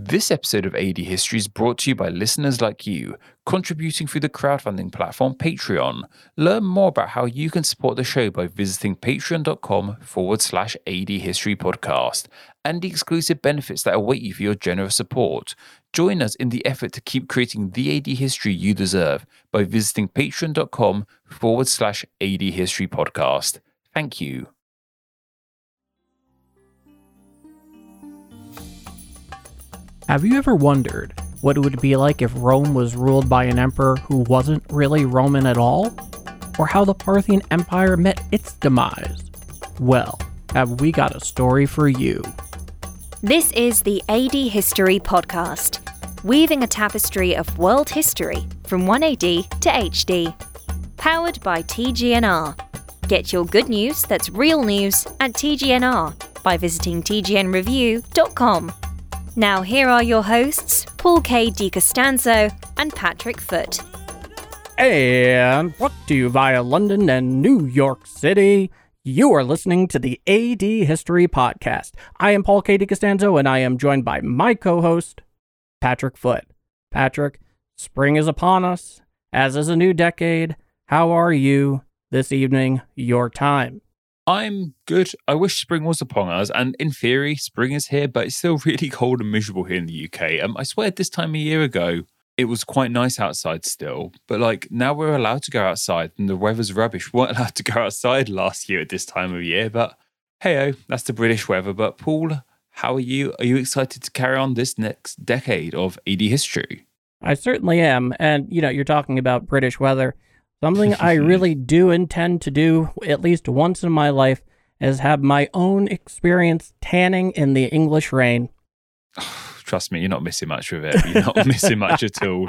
This episode of AD History is brought to you by listeners like you, contributing through the crowdfunding platform Patreon. Learn more about how you can support the show by visiting patreon.com/AD History Podcast and the exclusive benefits that await you for your generous support. Join us in the effort to keep creating the AD history you deserve by visiting patreon.com/AD History Podcast. Thank you. Have you ever wondered what it would be like if Rome was ruled by an emperor who wasn't really Roman at all? Or how the Parthian Empire met its demise? Well, have we got a story for you. This is the AD History Podcast, weaving a tapestry of world history from 1AD to HD. Powered by TGNR. Get your good news that's real news at TGNR by visiting tgnreview.com. Now here are your hosts, Paul K. DeCostanzo and Patrick Foote. And what do you via London and New York City? You are listening to the AD History Podcast. I am Paul K. DeCostanzo, and I am joined by my co-host, Patrick Foote. Patrick, spring is upon us, as is a new decade. How are you this evening, your time? I'm good. I wish spring was upon us, and in theory, spring is here, but it's still really cold and miserable here in the UK. I swear this time a year ago, it was quite nice outside still, but now we're allowed to go outside and the weather's rubbish. We weren't allowed to go outside last year at this time of year, but hey-o, that's the British weather. But Paul, how are you? Are you excited to carry on this next decade of AD history? I certainly am, and you're talking about British weather. Something I really do intend to do at least once in my life is have my own experience tanning in the English rain. Oh, trust me, you're not missing much with it. You're not missing much at all.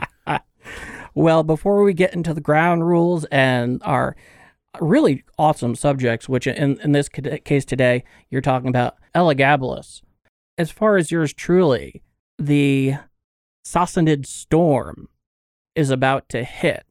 Well, before we get into the ground rules and our really awesome subjects, which in this case today, you're talking about Elagabalus. As far as yours truly, the Sassanid storm is about to hit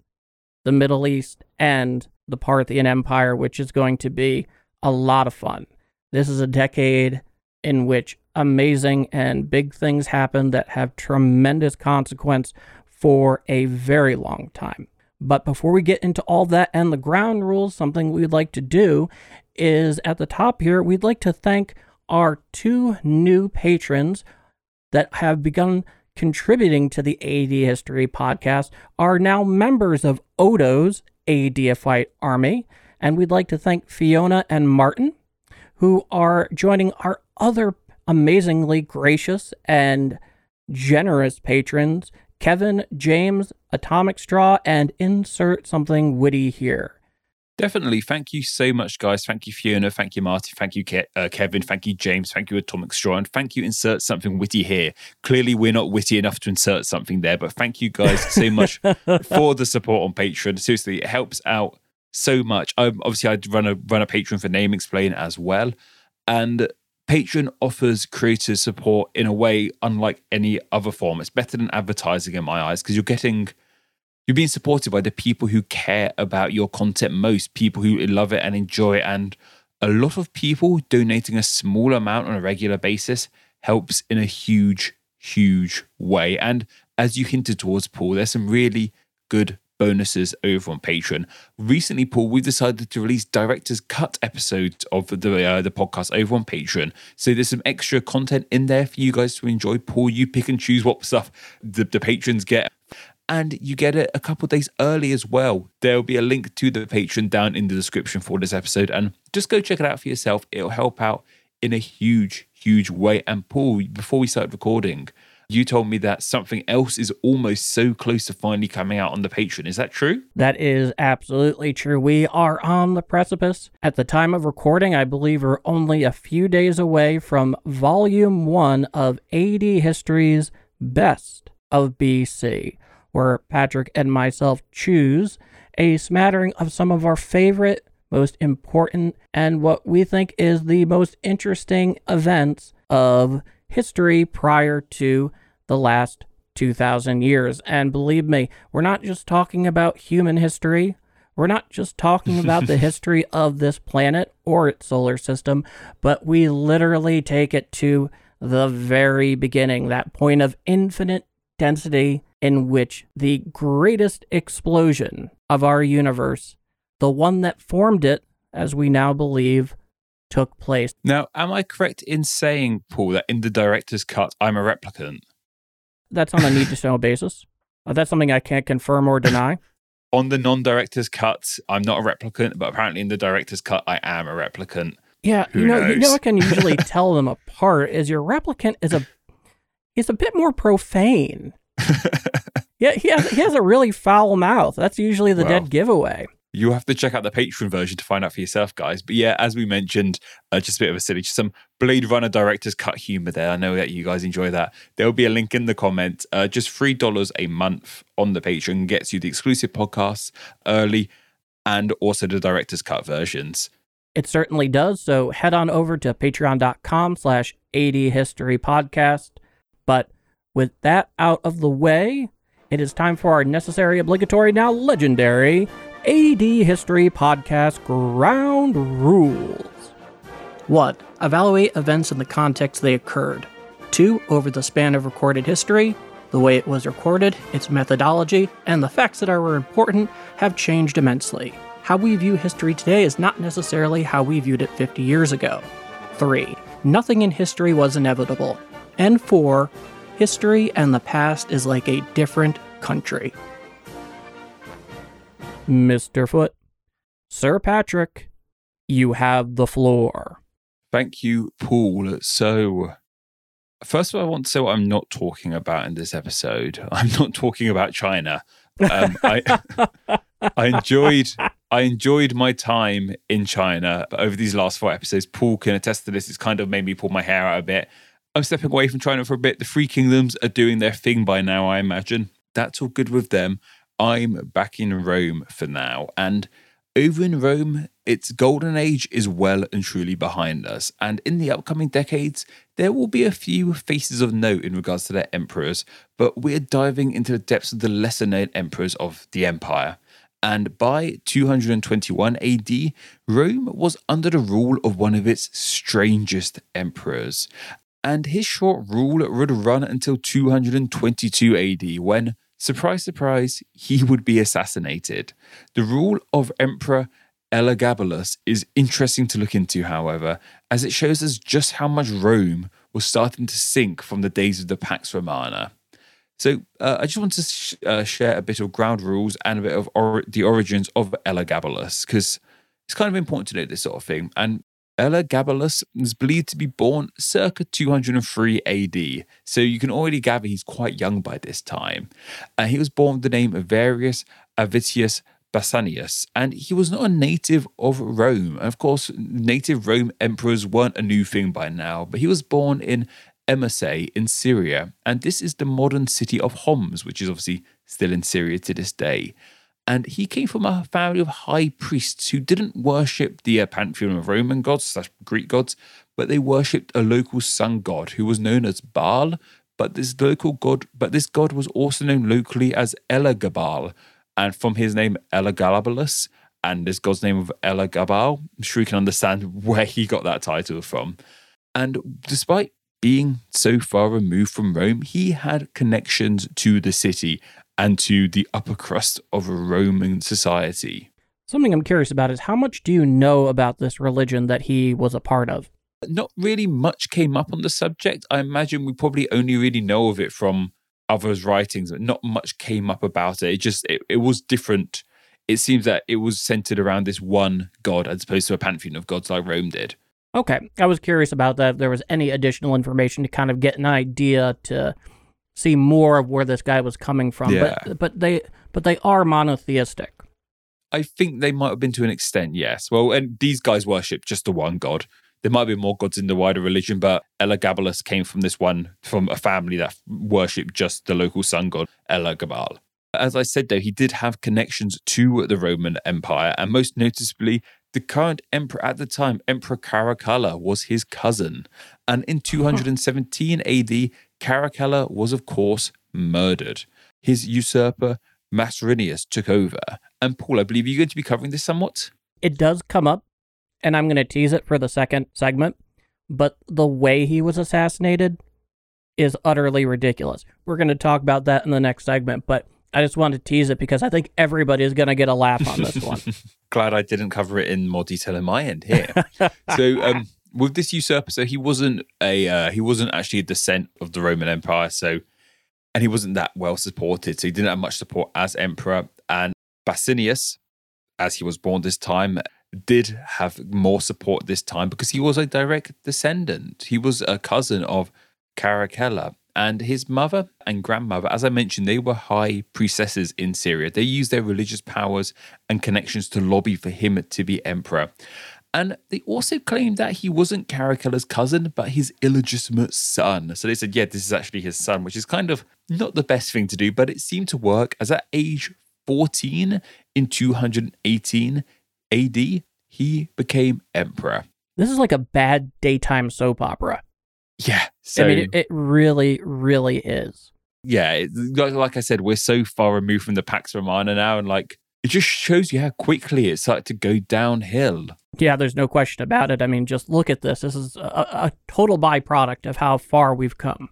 the Middle East and the Parthian Empire, which is going to be a lot of fun. This is a decade in which amazing and big things happen that have tremendous consequence for a very long time. But before we get into all that and the ground rules, something we'd like to do is at the top here, we'd like to thank our two new patrons that have begun contributing to the AD History Podcast, are now members of Odo's ADFite Army, and we'd like to thank Fiona and Martin, who are joining our other amazingly gracious and generous patrons, Kevin, James, Atomic Straw, and insert something witty here. Definitely. Thank you so much, guys. Thank you, Fiona. Thank you, Marty. Thank you, Kevin. Thank you, James. Thank you, Atomic Straw. And thank you, insert something witty here. Clearly, we're not witty enough to insert something there, but thank you guys so much for the support on Patreon. Seriously, it helps out so much. Obviously, I run a Patreon for Name Explain as well. And Patreon offers creators support in a way unlike any other form. It's better than advertising in my eyes because you're being supported by the people who care about your content most, people who love it and enjoy it. And a lot of people donating a small amount on a regular basis helps in a huge, huge way. And as you hinted towards, Paul, there's some really good bonuses over on Patreon. Recently, Paul, we decided to release director's cut episodes of the podcast over on Patreon. So there's some extra content in there for you guys to enjoy. Paul, you pick and choose what stuff the patrons get. And you get it a couple of days early as well. There'll be a link to the Patreon down in the description for this episode. And just go check it out for yourself. It'll help out in a huge, huge way. And Paul, before we started recording, you told me that something else is almost so close to finally coming out on the Patreon. Is that true? That is absolutely true. We are on the precipice. At the time of recording, I believe we're only a few days away from Volume 1 of AD History's Best of BC, where Patrick and myself choose a smattering of some of our favorite, most important, and what we think is the most interesting events of history prior to the last 2,000 years. And believe me, we're not just talking about human history. We're not just talking about the history of this planet or its solar system, but we literally take it to the very beginning, that point of infinite density in which the greatest explosion of our universe, the one that formed it, as we now believe, took place. Now, am I correct in saying, Paul, that in the director's cut, I'm a replicant? That's on a need-to-know basis. That's something I can't confirm or deny. On the non-director's cut, I'm not a replicant, but apparently in the director's cut, I am a replicant. Yeah, you know what can usually tell them apart is your replicant is a bit more profane. Yeah, he has a really foul mouth. That's usually the dead giveaway. You'll have to check out the Patreon version to find out for yourself, guys. But yeah, as we mentioned, just a bit of a silly, just some Blade Runner director's cut humor there. I know that you guys enjoy that. There'll be a link in the comments. Just $3 a month on the Patreon gets you the exclusive podcasts early and also the director's cut versions. It certainly does. So head on over to patreon.com/AD History Podcast. But with that out of the way, it is time for our necessary, obligatory, now legendary AD History Podcast Ground Rules. 1. Evaluate events in the context they occurred. 2. Over the span of recorded history, the way it was recorded, its methodology, and the facts that are important have changed immensely. How we view history today is not necessarily how we viewed it 50 years ago. 3. Nothing in history was inevitable. And 4. History and the past is like a different country. Mr. Foote, Sir Patrick, you have the floor. Thank you, Paul. So, first of all, I want to say what I'm not talking about in this episode. I'm not talking about China. I enjoyed my time in China, but over these last 4 episodes, Paul can attest to this. It's kind of made me pull my hair out a bit. I'm stepping away from China for a bit. The Three Kingdoms are doing their thing by now, I imagine. That's all good with them. I'm back in Rome for now, and over in Rome, its golden age is well and truly behind us, and in the upcoming decades, there will be a few faces of note in regards to their emperors, but we're diving into the depths of the lesser-known emperors of the empire. And by 221 AD, Rome was under the rule of one of its strangest emperors, and his short rule would run until 222 AD, when, surprise, surprise, he would be assassinated. The rule of Emperor Elagabalus is interesting to look into, however, as it shows us just how much Rome was starting to sink from the days of the Pax Romana. So I just want to share a bit of ground rules and a bit of the origins of Elagabalus, because it's kind of important to know this sort of thing. And Elagabalus is believed to be born circa 203 AD, so you can already gather he's quite young by this time. And he was born with the name of Varius Avitius Basanius, and he was not a native of Rome. And of course, native Rome emperors weren't a new thing by now, but he was born in Emesa in Syria, and this is the modern city of Homs, which is obviously still in Syria to this day. And he came from a family of high priests who didn't worship the pantheon of Roman gods / Greek gods, but they worshipped a local sun god who was known as Baal. But this god was also known locally as Elagabal, and from his name Elagabalus and this god's name of Elagabal, I'm sure you can understand where he got that title from. And despite being so far removed from Rome, he had connections to the city and to the upper crust of Roman society. Something I'm curious about is, how much do you know about this religion that he was a part of? Not really much came up on the subject. I imagine we probably only really know of it from others' writings, but not much came up about it. It was different. It seems that it was centered around this one god as opposed to a pantheon of gods like Rome did. Okay, I was curious about that. If there was any additional information to kind of get an idea to see more of where this guy was coming from, yeah. but they are monotheistic. I think they might have been to an extent, yes. Well, and these guys worship just the one god. There might be more gods in the wider religion, but Elagabalus came from this one, from a family that worshipped just the local sun god, Elagabal. As I said, though, he did have connections to the Roman Empire, and most noticeably, the current emperor at the time, Emperor Caracalla, was his cousin. And in 217 AD, Caracalla was, of course, murdered. His usurper, Masrinius, took over. And Paul, I believe you're going to be covering this somewhat? It does come up, and I'm going to tease it for the second segment. but the way he was assassinated is utterly ridiculous. We're going to talk about that in the next segment, but I just wanted to tease it because I think everybody is going to get a laugh on this one. Glad I didn't cover it in more detail in my end here. So with this usurper, so he wasn't actually a descent of the Roman Empire, and he wasn't that well supported, so he didn't have much support as emperor. And Basinius, as he was born this time, did have more support this time because he was a direct descendant. He was a cousin of Caracalla. And his mother and grandmother, as I mentioned, they were high priestesses in Syria. They used their religious powers and connections to lobby for him to be emperor. And they also claimed that he wasn't Caracalla's cousin, but his illegitimate son. So they said, yeah, this is actually his son, which is kind of not the best thing to do, but it seemed to work. As at age 14 in 218 AD, he became emperor. This is like a bad daytime soap opera. Yeah. So, I mean, it really, really is. Yeah. Like I said, we're so far removed from the Pax Romana now. And like, it just shows you how quickly it started to go downhill. Yeah, there's no question about it. I mean, just look at this. This is a total byproduct of how far we've come.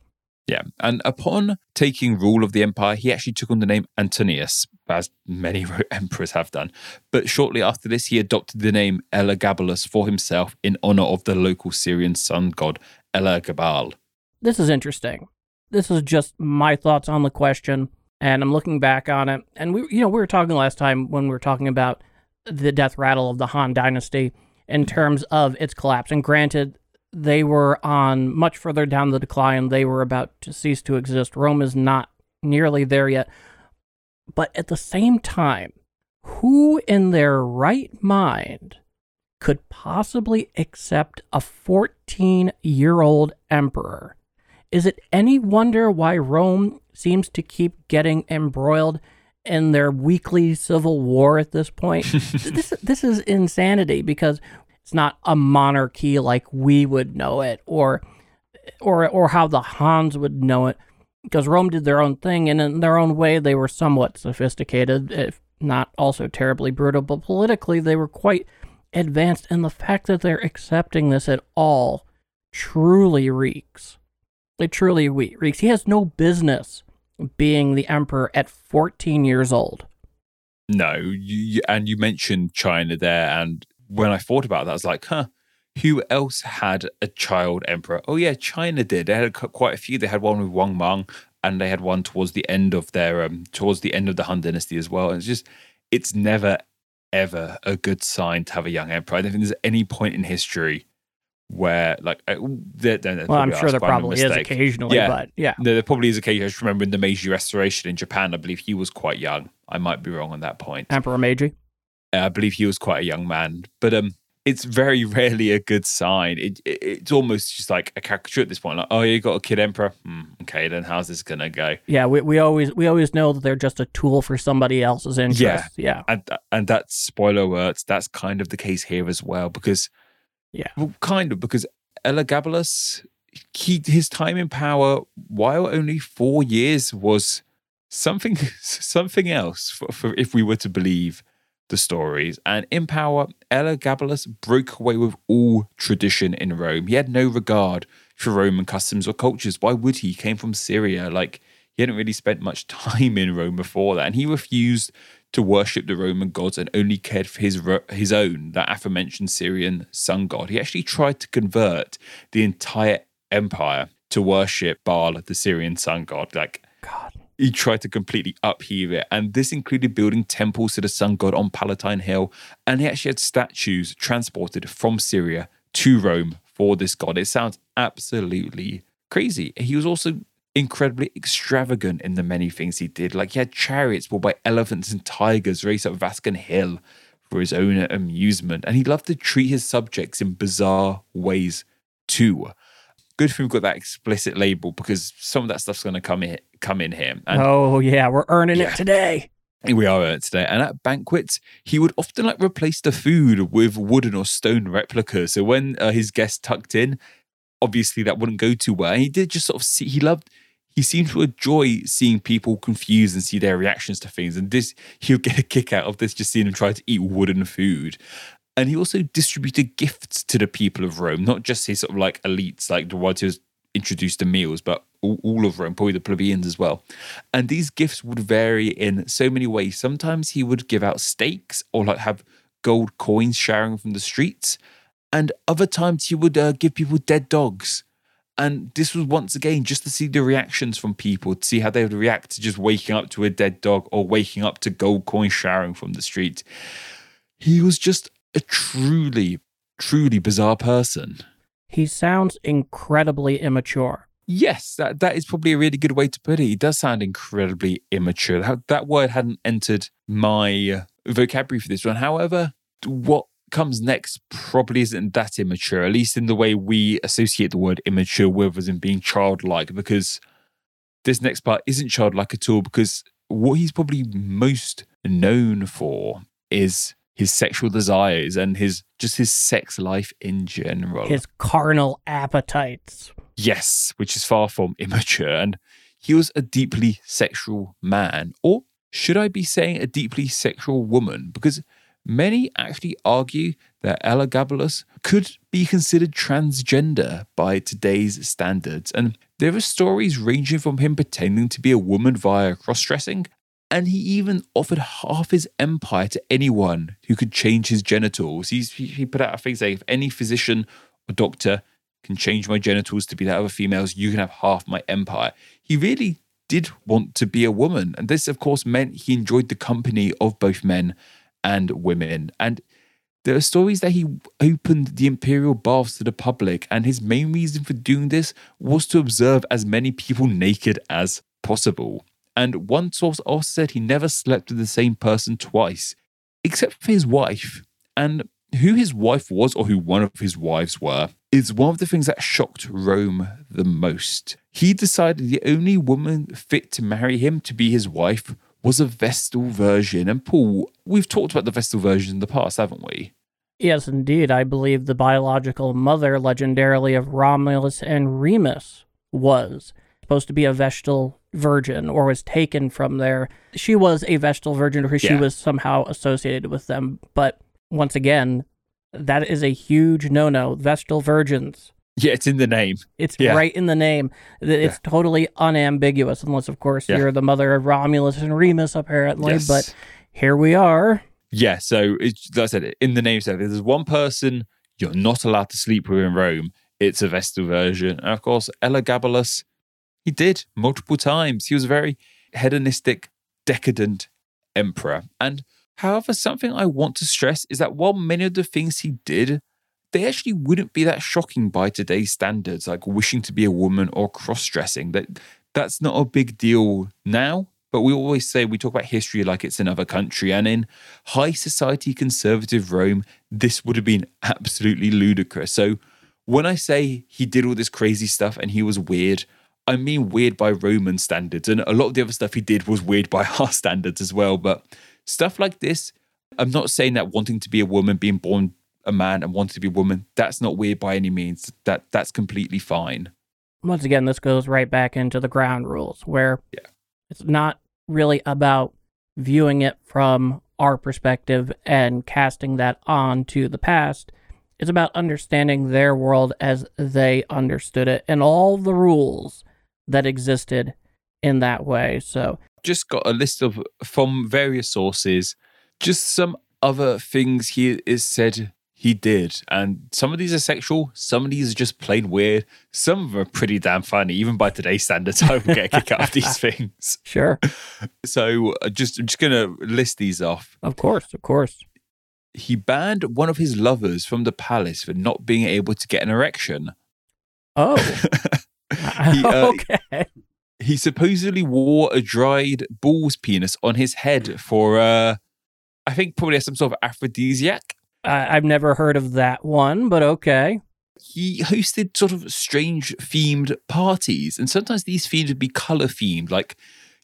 Yeah. And upon taking rule of the empire, he actually took on the name Antonius, as many emperors have done. But shortly after this, he adopted the name Elagabalus for himself in honor of the local Syrian sun god, Elagabal. This is interesting. This is just my thoughts on the question, and I'm looking back on it. And we were talking last time when we were talking about the death rattle of the Han dynasty in terms of its collapse. And granted, they were on much further down the decline. They were about to cease to exist. Rome is not nearly there yet. But at the same time, who in their right mind could possibly accept a 14-year-old emperor? Is it any wonder why Rome seems to keep getting embroiled in their weekly civil war at this point? This is insanity, because it's not a monarchy like we would know it or how the Hans would know it, because Rome did their own thing, and in their own way they were somewhat sophisticated, if not also terribly brutal, but politically they were quite advanced, and the fact that they're accepting this at all truly reeks. It truly reeks. He has no business being the emperor at 14 years old. No, and you mentioned China there, and when I thought about that, I was like, who else had a child emperor? Oh yeah, China did. They had quite a few. They had one with Wang Mang, and they had one towards the end of their the Han dynasty as well. And it's never ever a good sign to have a young emperor. I don't think there's any point in history where, like, I'm sure there probably is occasionally, yeah. But yeah. No, there probably is occasionally. I just remember in the Meiji Restoration in Japan, I believe he was quite young. I might be wrong on that point. Emperor Meiji? I believe he was quite a young man. But it's very rarely a good sign. It's almost just like a caricature at this point. Like, oh, you got a kid emperor? Okay, then how's this going to go? Yeah, we always know that they're just a tool for somebody else's interests. Yeah. And that's, spoiler words, that's kind of the case here as well, because... Yeah. Well, kind of, because Elagabalus, his time in power, while only 4 years, was something else, for if we were to believe the stories. And in power, Elagabalus broke away with all tradition in Rome. He had no regard for Roman customs or cultures. Why would he? He came from Syria. Like, he hadn't really spent much time in Rome before that. And he refused to worship the Roman gods and only cared for his own, that aforementioned Syrian sun god. He actually tried to convert the entire empire to worship Baal, the Syrian sun god. Like, God. He tried to completely upheave it. And this included building temples to the sun god on Palatine Hill. And he actually had statues transported from Syria to Rome for this god. It sounds absolutely crazy. He was also incredibly extravagant in the many things he did. Like, he had chariots pulled by elephants and tigers race up Vascan Hill for his own amusement. And he loved to treat his subjects in bizarre ways too. Good thing we've got that explicit label, because some of that stuff's going to come in here. And we're earning it today. We are earning it today. And at banquets, he would often replace the food with wooden or stone replicas. So when his guests tucked in, obviously that wouldn't go too well. And he did just sort of see, he seemed to enjoy seeing people confused and see their reactions to things. And he would get a kick out of this, just seeing them try to eat wooden food. And he also distributed gifts to the people of Rome, not just his sort of like elites, like the ones who was introduced to meals, but all of Rome, probably the plebeians as well. And these gifts would vary in so many ways. Sometimes he would give out steaks or like have gold coins showering from the streets. And other times he would give people dead dogs. And this was once again just to see the reactions from people, to see how they would react to just waking up to a dead dog or waking up to gold coins showering from the street. He was just a truly, truly bizarre person. He sounds incredibly immature. Yes, that is probably a really good way to put it. He does sound incredibly immature. That word hadn't entered my vocabulary for this one. However, what comes next probably isn't that immature, at least in the way we associate the word immature with, as in being childlike, because this next part isn't childlike at all, because what he's probably most known for is his sexual desires and his sex life in general. His carnal appetites. Yes, which is far from immature. And he was a deeply sexual man, or should I be saying a deeply sexual woman? Because many actually argue that Elagabalus could be considered transgender by today's standards. And there are stories ranging from him pretending to be a woman via cross-dressing, and he even offered half his empire to anyone who could change his genitals. He put out a thing saying, if any physician or doctor can change my genitals to be that of a female, you can have half my empire. He really did want to be a woman. And this, of course, meant he enjoyed the company of both men and women. And there are stories that he opened the imperial baths to the public, and his main reason for doing this was to observe as many people naked as possible. And one source also said he never slept with the same person twice, except for his wife. And who his wife was, or who one of his wives were, is one of the things that shocked Rome the most. He decided the only woman fit to marry him to be his wife was a Vestal Virgin. And Paul, we've talked about the Vestal Virgin in the past, haven't we? Yes, indeed. I believe the biological mother, legendarily, of Romulus and Remus was supposed to be a Vestal Virgin, or was taken from there. She was a Vestal Virgin, or she was somehow associated with them. But once again, that is a huge no-no. Vestal Virgins. Yeah, it's in the name. It's right in the name. It's totally unambiguous, unless, of course, you're the mother of Romulus and Remus, apparently. Yes. But here we are. Yeah, so like I said, in the name, so if there's one person you're not allowed to sleep with in Rome, it's a Vestal Virgin. And, of course, Elagabalus, he did multiple times. He was a very hedonistic, decadent emperor. And, however, something I want to stress is that while many of the things he did, they actually wouldn't be that shocking by today's standards, like wishing to be a woman or cross-dressing. That's not a big deal now, but we always say we talk about history like it's another country. And in high society conservative Rome, this would have been absolutely ludicrous. So when I say he did all this crazy stuff and he was weird, I mean weird by Roman standards. And a lot of the other stuff he did was weird by our standards as well. But stuff like this, I'm not saying that wanting to be a woman, being born a man and wanted to be a woman, that's not weird by any means. That's completely fine. Once again, this goes right back into the ground rules, where it's not really about viewing it from our perspective and casting that on to the past. It's about understanding their world as they understood it and all the rules that existed in that way. So just got a list of, from various sources, just some other things he is said he did. And some of these are sexual, some of these are just plain weird, some of them are pretty damn funny. Even by today's standards, I would get a kick out of these things. Sure. So I'm just going to list these off. Of course. He banned one of his lovers from the palace for not being able to get an erection. Oh. Okay. He supposedly wore a dried bull's penis on his head for, I think, probably some sort of aphrodisiac. I've never heard of that one, but okay. He hosted sort of strange themed parties, and sometimes these themes would be color themed. Like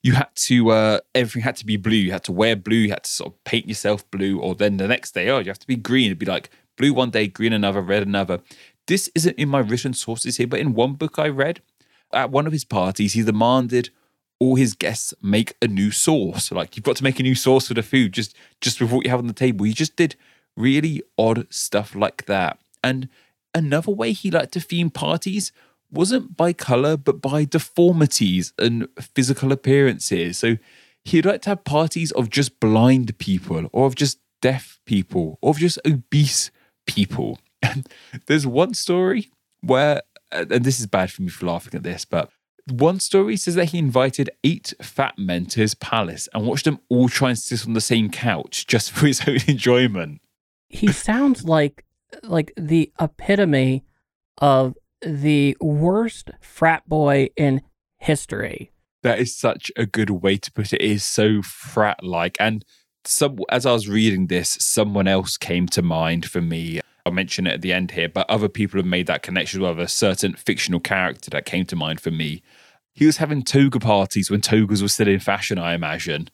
you had to, everything had to be blue. You had to wear blue. You had to sort of paint yourself blue, or then the next day, you have to be green. It'd be like blue one day, green another, red another. This isn't in my written sources here, but in one book I read, at one of his parties, he demanded all his guests make a new sauce. Like, you've got to make a new sauce for the food, just with what you have on the table. He just did Really odd stuff like that. And another way he liked to theme parties wasn't by colour, but by deformities and physical appearances. So he'd like to have parties of just blind people, or of just deaf people, or of just obese people. And there's one story where, and this is bad for me for laughing at this, but one story says that he invited 8 fat men to his palace and watched them all try and sit on the same couch just for his own enjoyment. He sounds like the epitome of the worst frat boy in history. That is such a good way to put it. It is so frat-like. And as I was reading this, someone else came to mind for me. I'll mention it at the end here, but other people have made that connection with a certain fictional character that came to mind for me. He was having toga parties when togas were still in fashion, I imagine.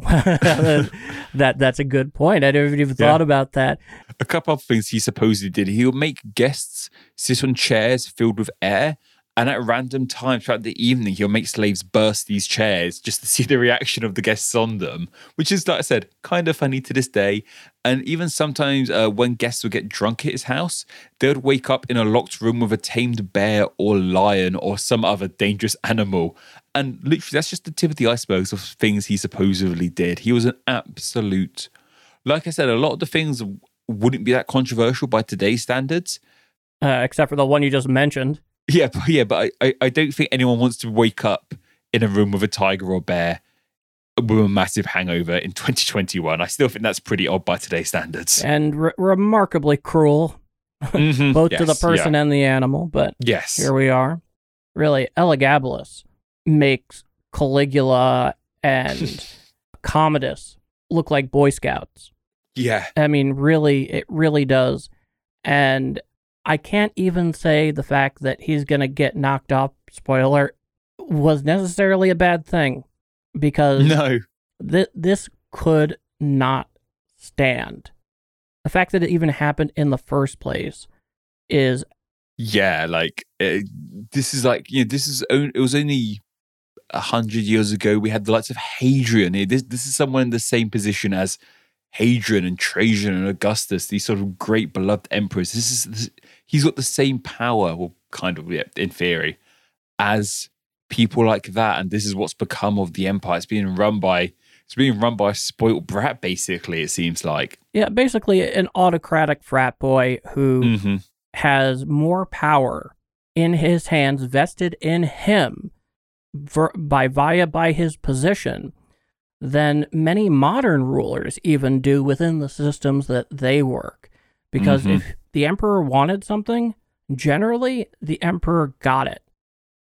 That's a good point. I never even thought about that. A couple of things he supposedly did. He would make guests sit on chairs filled with air, and at random times throughout the evening, he'll make slaves burst these chairs just to see the reaction of the guests on them, which is, like I said, kind of funny to this day. And even sometimes when guests would get drunk at his house, they would wake up in a locked room with a tamed bear or lion or some other dangerous animal. And literally, that's just the tip of the iceberg of things he supposedly did. He was an absolute... Like I said, a lot of the things wouldn't be that controversial by today's standards. Except for the one you just mentioned. Yeah, but I don't think anyone wants to wake up in a room with a tiger or bear with a massive hangover in 2021. I still think that's pretty odd by today's standards. And remarkably cruel, both to the person and the animal, but here we are. Really, Elagabalus makes Caligula and Commodus look like Boy Scouts. Yeah. I mean, really, it really does. And I can't even say the fact that he's going to get knocked off, spoiler, was necessarily a bad thing, because this could not stand. The fact that it even happened in the first place is... Yeah, like, this is like, you know, it was only 100 years ago we had the likes of Hadrian here. This is someone in the same position as Hadrian and Trajan and Augustus, these sort of great beloved emperors. He's got the same power, well, kind of, yeah, in theory, as people like that. And this is what's become of the empire. It's being run by a spoiled brat, basically, it seems like. Yeah, basically an autocratic frat boy who has more power in his hands, vested in him by his position, than many modern rulers even do within the systems that they work. Because if the emperor wanted something, generally the emperor got it.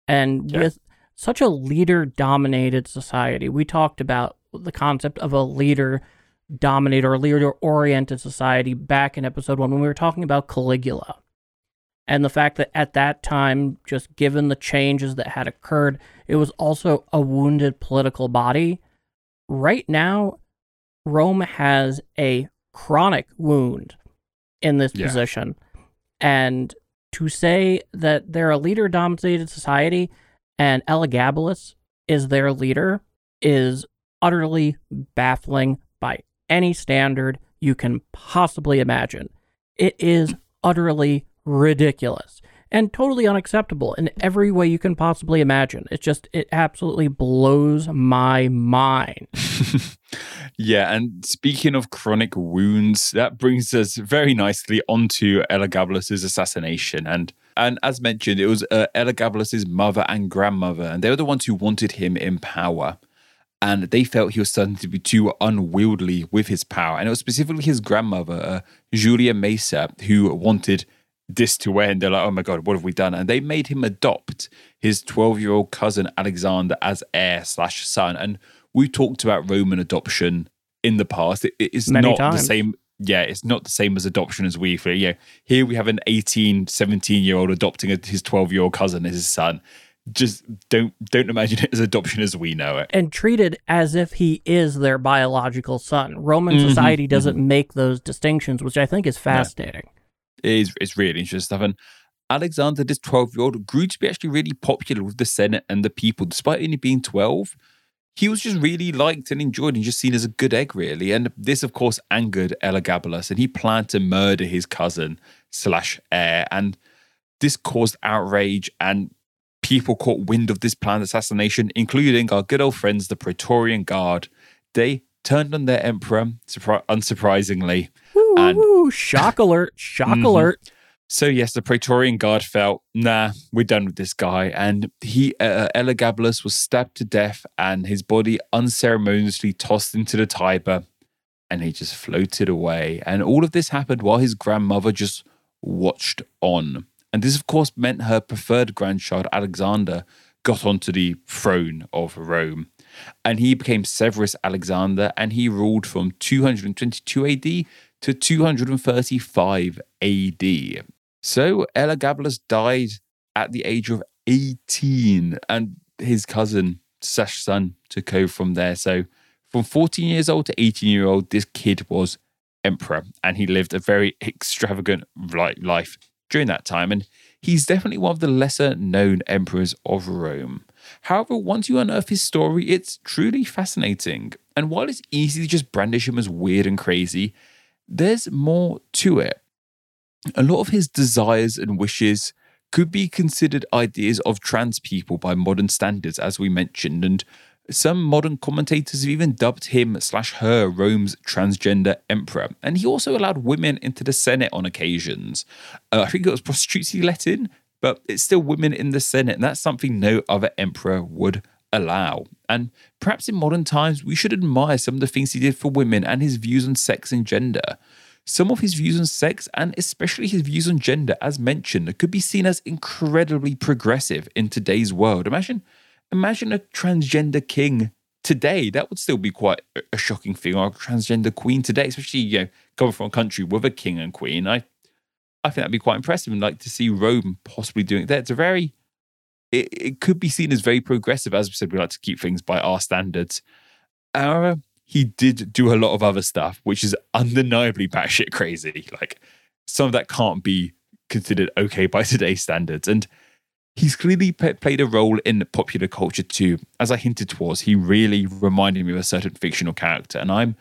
And with such a leader-dominated society, we talked about the concept of a leader-dominated or leader-oriented society back in episode 1 when we were talking about Caligula. And the fact that at that time, just given the changes that had occurred, it was also a wounded political body. Right now, Rome has a chronic wound in this position. And to say that they're a leader-dominated society and Elagabalus is their leader is utterly baffling by any standard you can possibly imagine. It is utterly ridiculous and totally unacceptable in every way you can possibly imagine. It absolutely blows my mind. Yeah, and speaking of chronic wounds, that brings us very nicely onto Elagabalus's assassination. And as mentioned, it was Elagabalus's mother and grandmother, and they were the ones who wanted him in power. And they felt he was starting to be too unwieldy with his power. And it was specifically his grandmother, Julia Mesa, who wanted this to end. They're like, oh my God, what have we done? And they made him adopt his 12-year-old cousin Alexander as heir/son. And we talked about Roman adoption in the past. It is not the same. Yeah, it's not the same as adoption as we. Yeah, here we have an 18, 17-year-old adopting his 12-year-old cousin as his son. Just don't imagine it as adoption as we know it. And treated as if he is their biological son. Roman society doesn't make those distinctions, which I think is fascinating. No. It's really interesting stuff. And Alexander, this 12-year-old, grew to be actually really popular with the Senate and the people. Despite only being 12, he was just really liked and enjoyed and just seen as a good egg, really. And this, of course, angered Elagabalus, and he planned to murder his cousin slash heir. And this caused outrage, and people caught wind of this planned assassination, including our good old friends, the Praetorian Guard. They turned on their emperor, unsurprisingly. Ooh, shock alert, shock alert. So yes, the Praetorian Guard felt, nah, we're done with this guy. And Elagabalus was stabbed to death and his body unceremoniously tossed into the Tiber, and he just floated away. And all of this happened while his grandmother just watched on. And this, of course, meant her preferred grandchild, Alexander, got onto the throne of Rome. And he became Severus Alexander, and he ruled from 222 AD to 235 AD. So Elagabalus died at the age of 18, and his cousin Sasan took over from there. So from 14 years old to 18 year old, this kid was emperor, and he lived a very extravagant life during that time. And he's definitely one of the lesser known emperors of Rome. However, once you unearth his story, it's truly fascinating. And while it's easy to just brandish him as weird and crazy, there's more to it. A lot of his desires and wishes could be considered ideas of trans people by modern standards, as we mentioned, and some modern commentators have even dubbed him slash her Rome's transgender emperor. And he also allowed women into the Senate on occasions. I think it was prostitutes he let in, but it's still women in the Senate, and that's something no other emperor would allow. And perhaps in modern times, we should admire some of the things he did for women and his views on sex and gender. Some of his views on sex, and especially his views on gender, as mentioned, could be seen as incredibly progressive in today's world. Imagine a transgender king today. That would still be quite a shocking thing, or a transgender queen today, especially, you know, coming from a country with a king and queen. I think that'd be quite impressive, and like to see Rome possibly doing it there. It could be seen as very progressive. As we said, we like to keep things by our standards. However, he did do a lot of other stuff, which is undeniably batshit crazy. Like, some of that can't be considered okay by today's standards. And he's clearly played a role in popular culture too. As I hinted towards, he really reminded me of a certain fictional character, and I'm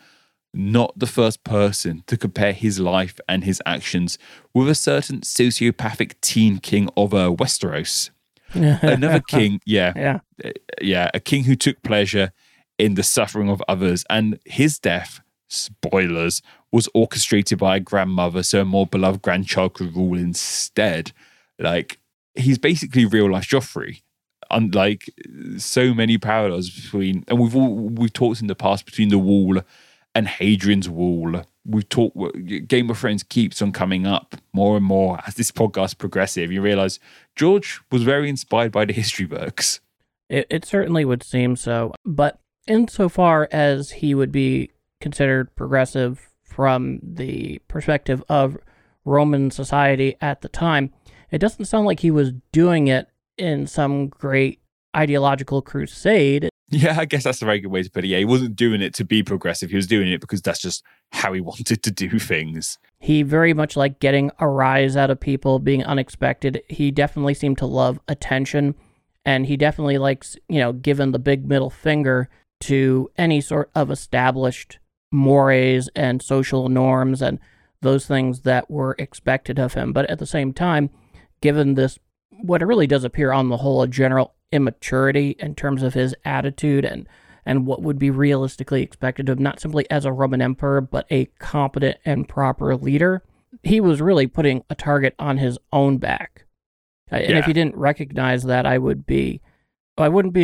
not the first person to compare his life and his actions with a certain sociopathic teen king of Westeros. Another king, a king who took pleasure in the suffering of others, and his death, spoilers, was orchestrated by a grandmother so a more beloved grandchild could rule instead. Like, he's basically real life Joffrey. Unlike so many parallels between, and we've talked in the past between The Wall and Hadrian's Wall. We've talked, Game of Thrones keeps on coming up more and more as this podcast progresses. You realise George was very inspired by the history books. It certainly would seem so. But insofar as he would be considered progressive from the perspective of Roman society at the time, it doesn't sound like he was doing it in some great ideological crusade. Yeah, I guess that's a very good way to put it. Yeah, he wasn't doing it to be progressive. He was doing it because that's just how he wanted to do things. He very much liked getting a rise out of people, being unexpected. He definitely seemed to love attention, and he definitely likes, giving the big middle finger to any sort of established mores and social norms and those things that were expected of him. But at the same time, given this, what it really does appear on the whole, a general immaturity in terms of his attitude and what would be realistically expected of him, not simply as a Roman emperor, but a competent and proper leader, he was really putting a target on his own back. And if he didn't recognize that, I wouldn't be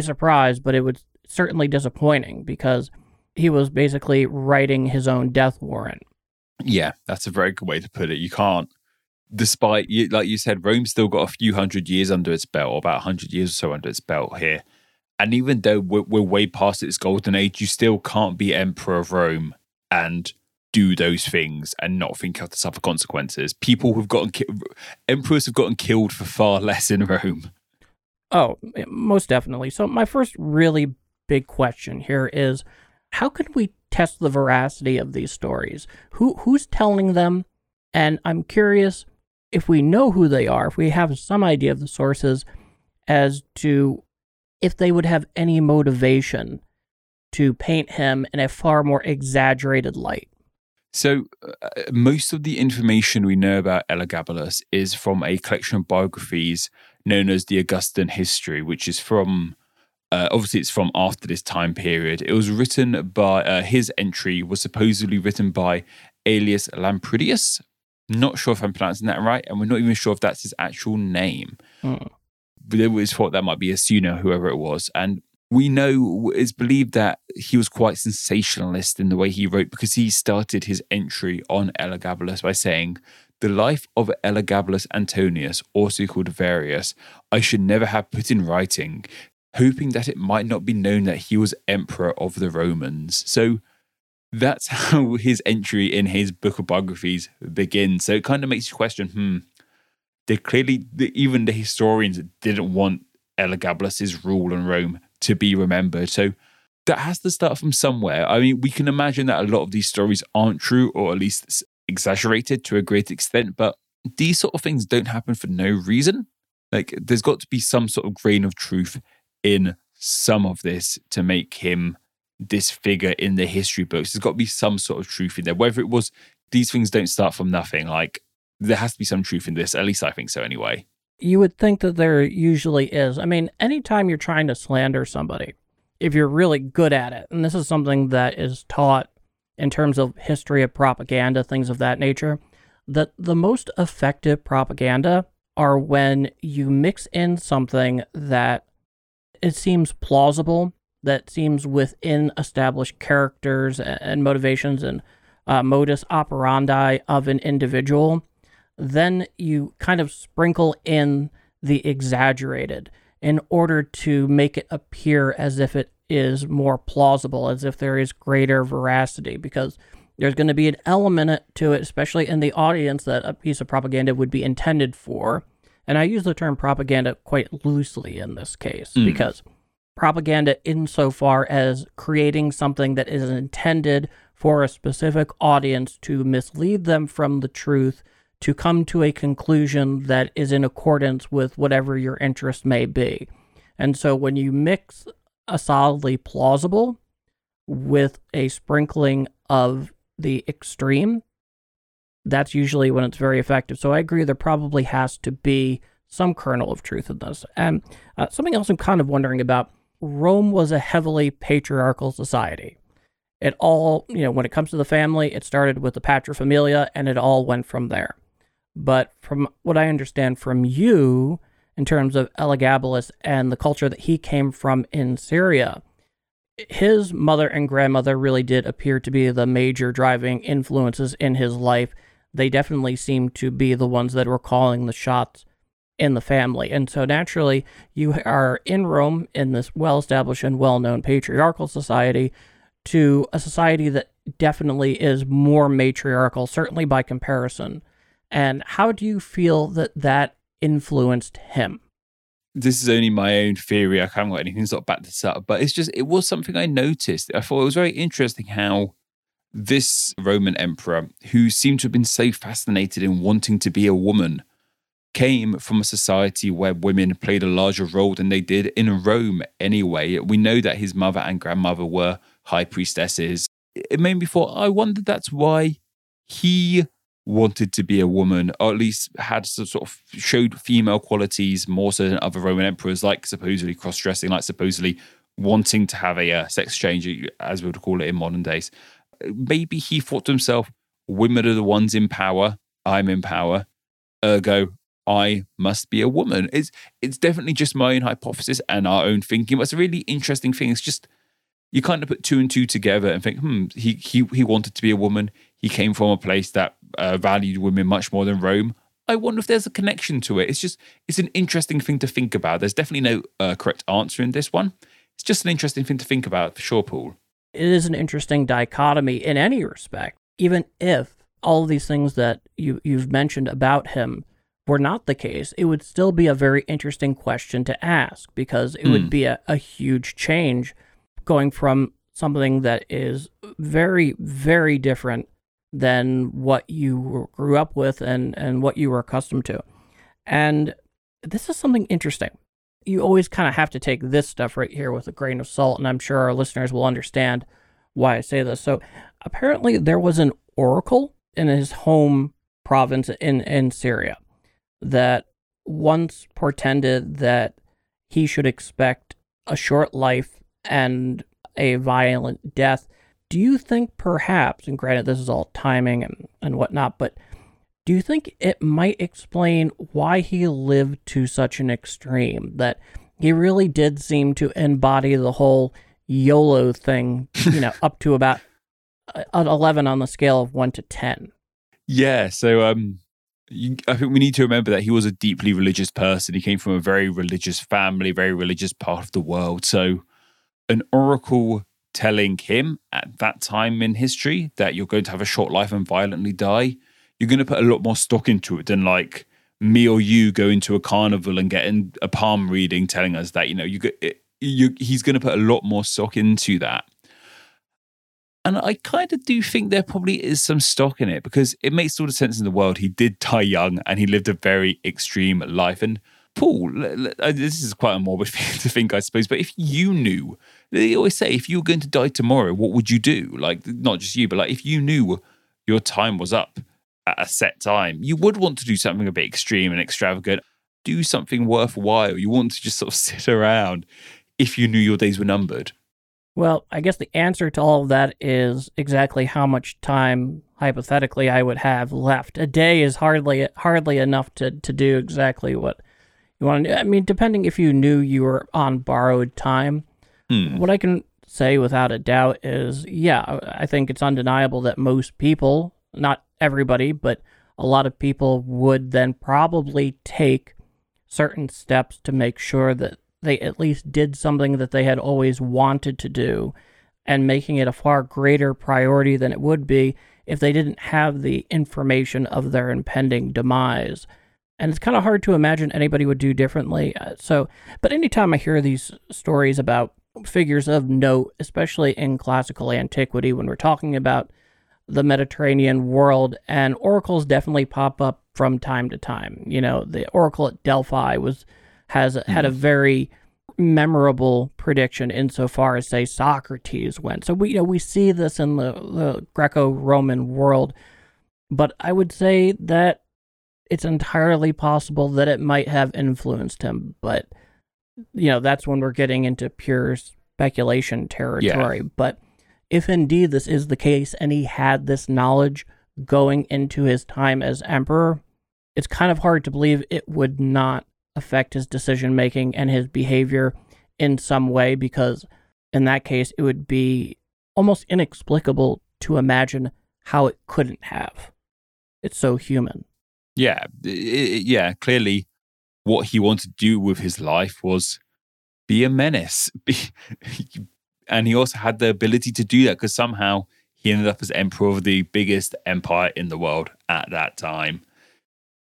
surprised, but it was certainly disappointing, because he was basically writing his own death warrant. Yeah, that's a very good way to put it. You can't, despite, like you said, Rome's still got a few hundred years under its belt, or about 100 years or so under its belt here. And even though we're way past its golden age, you still can't be emperor of Rome and do those things and not think of the suffer consequences. Emperors have gotten killed for far less in Rome. Oh, most definitely. So my first really big question here is, how can we test the veracity of these stories? Who's telling them? And I'm curious, if we know who they are, if we have some idea of the sources, as to if they would have any motivation to paint him in a far more exaggerated light. So most of the information we know about Elagabalus is from a collection of biographies known as the Augustan History, which is from, obviously it's from after this time period. It was written by, his entry was supposedly written by Aelius Lampridius. Not sure if I'm pronouncing that right, and we're not even sure if that's his actual name. Oh. But it was thought that might be a Suno, whoever it was. And we know it's believed that he was quite sensationalist in the way he wrote, because he started his entry on Elagabalus by saying, "The life of Elagabalus Antonius, also called Varius, I should never have put in writing, hoping that it might not be known that he was emperor of the Romans." So that's how his entry in his book of biographies begins. So it kind of makes you question, they clearly, even the historians didn't want Elagabalus's rule in Rome to be remembered. So that has to start from somewhere. I mean, we can imagine that a lot of these stories aren't true, or at least exaggerated to a great extent, but these sort of things don't happen for no reason. Like, there's got to be some sort of grain of truth in some of this to make him this figure in the history books. There's got to be some sort of truth in there. Whether it was, these things don't start from nothing. Like, there has to be some truth in this. At least I think so anyway. You would think that there usually is. I mean, anytime you're trying to slander somebody, if you're really good at it, and this is something that is taught in terms of history of propaganda, things of that nature, that the most effective propaganda are when you mix in something that it seems plausible, that seems within established characters and motivations and modus operandi of an individual. Then you kind of sprinkle in the exaggerated in order to make it appear as if it is more plausible, as if there is greater veracity, because there's going to be an element to it, especially in the audience, that a piece of propaganda would be intended for. And I use the term propaganda quite loosely in this case, because propaganda, insofar as creating something that is intended for a specific audience to mislead them from the truth, to come to a conclusion that is in accordance with whatever your interest may be. And so when you mix a solidly plausible with a sprinkling of the extreme, that's usually when it's very effective. So I agree, there probably has to be some kernel of truth in this. And something else I'm kind of wondering about, Rome was a heavily patriarchal society. It all, you know, when it comes to the family, it started with the paterfamilia, and it all went from there. But from what I understand from you, in terms of Elagabalus and the culture that he came from in Syria, his mother and grandmother really did appear to be the major driving influences in his life. They definitely seemed to be the ones that were calling the shots in the family. And so naturally, you are in Rome, in this well-established and well-known patriarchal society, to a society that definitely is more matriarchal, certainly by comparison. And how do you feel that that influenced him? This is only my own theory. I haven't got anything to sort of back this up, but it's just, it was something I noticed. I thought it was very interesting how this Roman emperor, who seemed to have been so fascinated in wanting to be a woman, came from a society where women played a larger role than they did in Rome anyway. We know that his mother and grandmother were high priestesses. It made me thought, I wonder that's why he wanted to be a woman, or at least had some sort of showed female qualities more so than other Roman emperors, like supposedly cross-dressing, like supposedly wanting to have a sex change, as we would call it in modern days. Maybe he thought to himself, women are the ones in power, I'm in power, ergo I must be a woman. It's definitely just my own hypothesis and our own thinking, but it's a really interesting thing. It's just, you kind of put two and two together and think, he wanted to be a woman. He came from a place that valued women much more than Rome. I wonder if there's a connection to it. It's just, it's an interesting thing to think about. There's definitely no correct answer in this one. It's just an interesting thing to think about, for sure, Paul. It is an interesting dichotomy in any respect, even if all of these things that you've mentioned about him were not the case. It would still be a very interesting question to ask, because it would be a huge change going from something that is very, very different than what you grew up with and what you were accustomed to. And this is something interesting. you always kind of have to take this stuff right here with a grain of salt, and I'm sure our listeners will understand why I say this. So apparently there was an oracle in his home province in Syria that once portended that he should expect a short life and a violent death. Do you think perhaps, and granted this is all timing and whatnot, but do you think it might explain why he lived to such an extreme, that he really did seem to embody the whole YOLO thing, you know, up to about 11 on the scale of 1 to 10? Yeah, so I think we need to remember that he was a deeply religious person. He came from a very religious family, very religious part of the world. So an oracle telling him at that time in history that you're going to have a short life and violently die, you're going to put a lot more stock into it than like me or you going to a carnival and getting a palm reading telling us that, you know, he's going to put a lot more stock into that. And I kind of do think there probably is some stock in it, because it makes all the sense in the world. He did die young and he lived a very extreme life. And Paul, this is quite a morbid thing to think, I suppose, but if you knew, they always say, if you were going to die tomorrow, what would you do? Like, not just you, but like if you knew your time was up at a set time, you would want to do something a bit extreme and extravagant, do something worthwhile. You want to just sort of sit around if you knew your days were numbered. Well, I guess the answer to all of that is exactly how much time, hypothetically, I would have left. A day is hardly enough to do exactly what you want to do. I mean, depending if you knew you were on borrowed time. What I can say without a doubt is, yeah, I think it's undeniable that most people, not everybody, but a lot of people would then probably take certain steps to make sure that they at least did something that they had always wanted to do, and making it a far greater priority than it would be if they didn't have the information of their impending demise. And it's kind of hard to imagine anybody would do differently. But anytime I hear these stories about figures of note, especially in classical antiquity, when we're talking about the Mediterranean world, and oracles definitely pop up from time to time. You know, the oracle at Delphi had a very memorable prediction insofar as, say, Socrates went. So we see this in the Greco-Roman world, but I would say that it's entirely possible that it might have influenced him. But, you know, that's when we're getting into pure speculation territory. Yeah. But if indeed this is the case and he had this knowledge going into his time as emperor, it's kind of hard to believe it would not affect his decision making and his behavior in some way, because in that case it would be almost inexplicable to imagine how it couldn't have. It's so human. Yeah, clearly what he wanted to do with his life was be a menace. And he also had the ability to do that, because somehow he ended up as emperor of the biggest empire in the world at that time.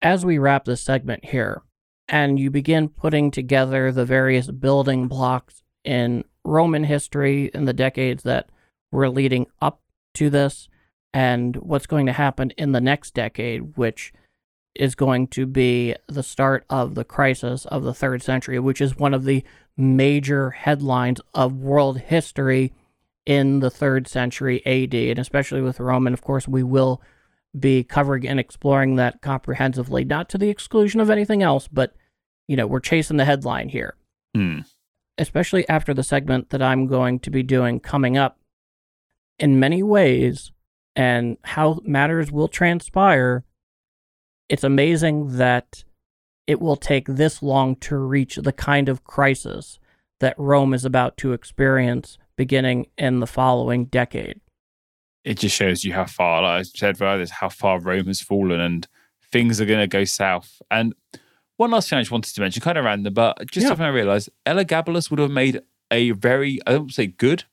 As we wrap this segment here, and you begin putting together the various building blocks in Roman history in the decades that were leading up to this, and what's going to happen in the next decade, which is going to be the start of the crisis of the 3rd century, which is one of the major headlines of world history in the 3rd century AD, and especially with Rome. And of course, we will be covering and exploring that comprehensively, not to the exclusion of anything else, but, you know, we're chasing the headline here. Especially after the segment that I'm going to be doing coming up. In many ways, and how matters will transpire, it's amazing that it will take this long to reach the kind of crisis that Rome is about to experience beginning in the following decade. It just shows you how far, like I said, how far Rome has fallen, and things are going to go south. And one last thing I just wanted to mention, kind of random, but just something I realised, Elagabalus would have made a very, I don't say good,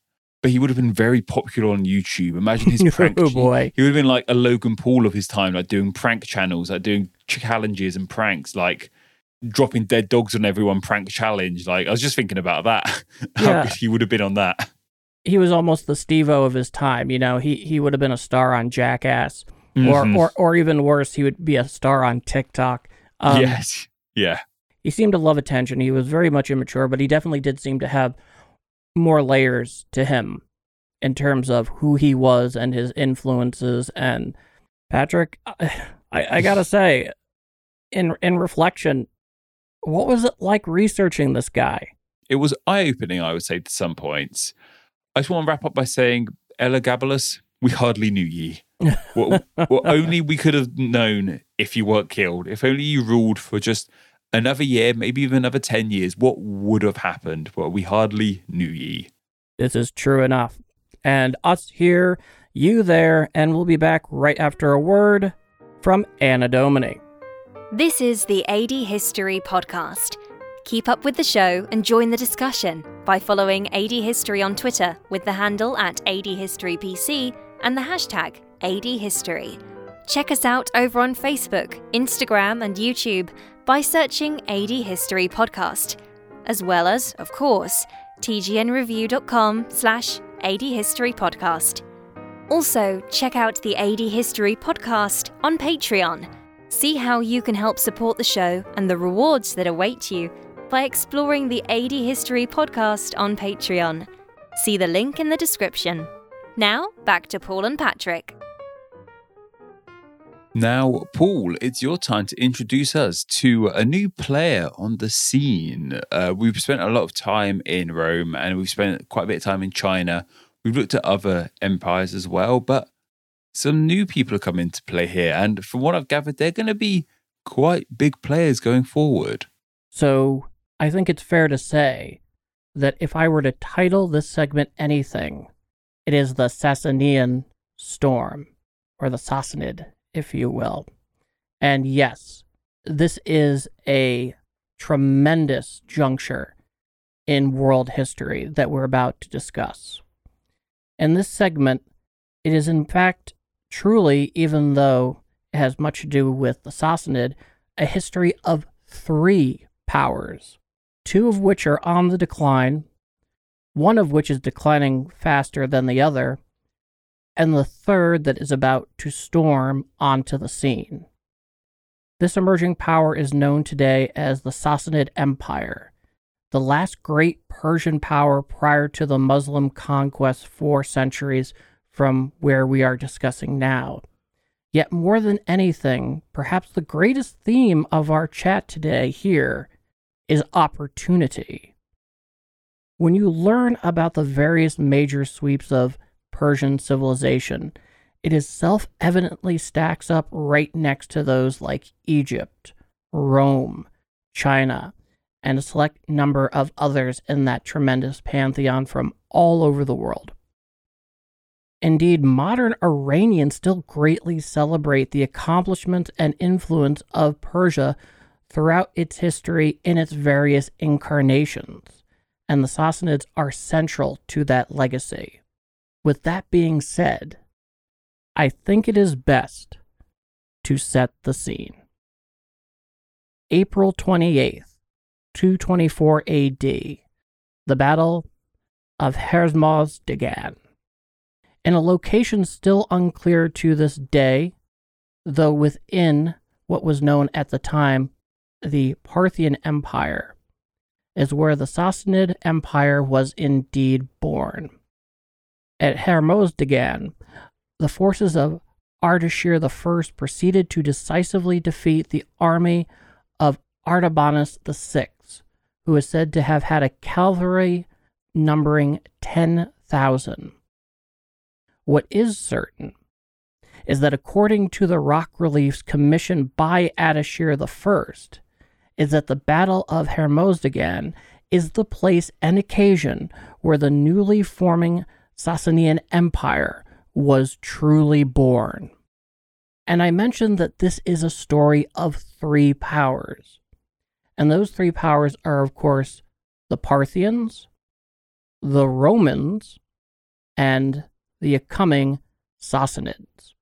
but he would have been very popular on YouTube. Imagine his prank. Oh boy. He would have been like a Logan Paul of his time, like doing prank channels, like doing challenges and pranks, like dropping dead dogs on everyone prank challenge. Like, I was just thinking about that. How good he would have been on that. He was almost the Steve-O of his time, you know. He would have been a star on Jackass, or even worse, he would be a star on TikTok. Yes, yeah. He seemed to love attention. He was very much immature, but he definitely did seem to have more layers to him in terms of who he was and his influences. And Patrick, I gotta say, in reflection, what was it like researching this guy? It was eye-opening, I would say, to some points. I just want to wrap up by saying, Elagabalus, we hardly knew ye. What only we could have known if you weren't killed. If only you ruled for just another year, maybe even another 10 years, what would have happened? Well, we hardly knew ye. This is true enough. And us here, you there, and we'll be back right after a word from Anna Domini. This is the AD History Podcast. Keep up with the show and join the discussion by following AD History on Twitter with the handle at ADHistoryPC and the hashtag ADHistory. Check us out over on Facebook, Instagram and YouTube by searching AD History Podcast, as well as, of course, tgnreview.com/AD History Podcast. Also, check out the AD History Podcast on Patreon. See how you can help support the show and the rewards that await you by exploring the AD History Podcast on Patreon. See the link in the description. Now, back to Paul and Patrick. Now, Paul, it's your time to introduce us to a new player on the scene. We've spent a lot of time in Rome and we've spent quite a bit of time in China. We've looked at other empires as well, but some new people have come into play here. And from what I've gathered, they're going to be quite big players going forward. So I think it's fair to say that if I were to title this segment anything, it is the Sassanian Storm, or the Sassanid, if you will. And yes, this is a tremendous juncture in world history that we're about to discuss. In this segment, it is in fact truly, even though it has much to do with the Sassanid, a history of three powers, two of which are on the decline, one of which is declining faster than the other, and the third that is about to storm onto the scene. This emerging power is known today as the Sassanid Empire, the last great Persian power prior to the Muslim conquest 4 centuries from where we are discussing now. Yet more than anything, perhaps the greatest theme of our chat today here is opportunity. When you learn about the various major sweeps of Persian civilization, it is self-evidently stacks up right next to those like Egypt, Rome, China, and a select number of others in that tremendous pantheon from all over the world. Indeed, modern Iranians still greatly celebrate the accomplishments and influence of Persia throughout its history in its various incarnations, and the Sassanids are central to that legacy. With that being said, I think it is best to set the scene. April 28th, 224 AD, the Battle of Hormozdgan. In a location still unclear to this day, though within what was known at the time, the Parthian Empire, is where the Sassanid Empire was indeed born. At Hormozdgan, the forces of Ardashir I proceeded to decisively defeat the army of Elagabalus VI, who is said to have had a cavalry numbering 10,000. What is certain is that according to the rock reliefs commissioned by Ardashir I, is that the Battle of Hormozdgan is the place and occasion where the newly forming Sassanian Empire was truly born. And I mentioned that this is a story of three powers. And those three powers are, of course, the Parthians, the Romans, and the coming Sassanids.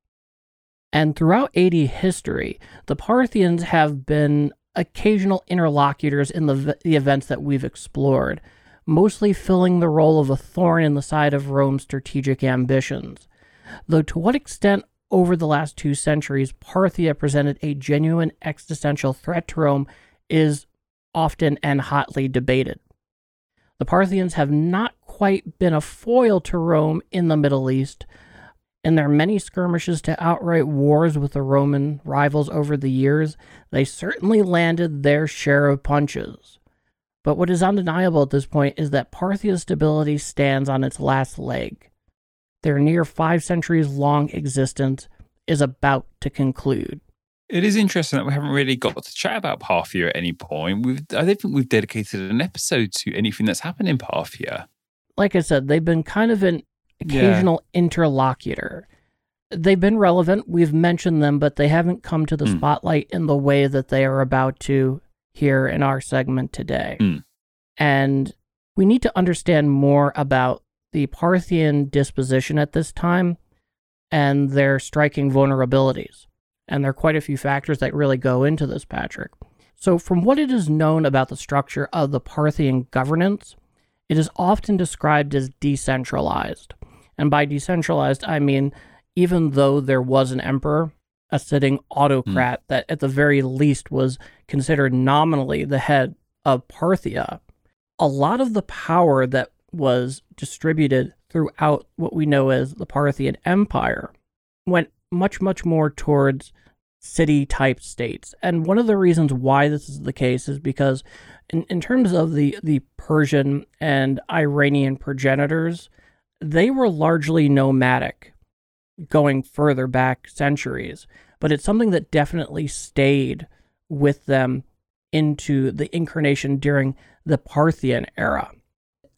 And throughout AD history, the Parthians have been occasional interlocutors in the events that we've explored, mostly filling the role of a thorn in the side of Rome's strategic ambitions. Though to what extent over the last 2 centuries Parthia presented a genuine existential threat to Rome is often and hotly debated. The Parthians have not quite been a foil to Rome in the Middle East, in their many skirmishes to outright wars with the Roman rivals over the years, they certainly landed their share of punches. But what is undeniable at this point is that Parthia's stability stands on its last leg. Their near 5 centuries long existence is about to conclude. It is interesting that we haven't really got to chat about Parthia at any point. I don't think we've dedicated an episode to anything that's happened in Parthia. Like I said, they've been kind of an occasional interlocutor. They've been relevant. We've mentioned them, but they haven't come to the spotlight in the way that they are about to here in our segment today. And we need to understand more about the Parthian disposition at this time and their striking vulnerabilities. And there are quite a few factors that really go into this, Patrick. So from what it is known about the structure of the Parthian governance, it is often described as decentralized. And by decentralized, I mean, even though there was an emperor, a sitting autocrat that at the very least was considered nominally the head of Parthia, a lot of the power that was distributed throughout what we know as the Parthian Empire went much, much more towards city-type states. And one of the reasons why this is the case is because in terms of the Persian and Iranian progenitors, they were largely nomadic going further back centuries. But it's something that definitely stayed with them into the incarnation during the Parthian era.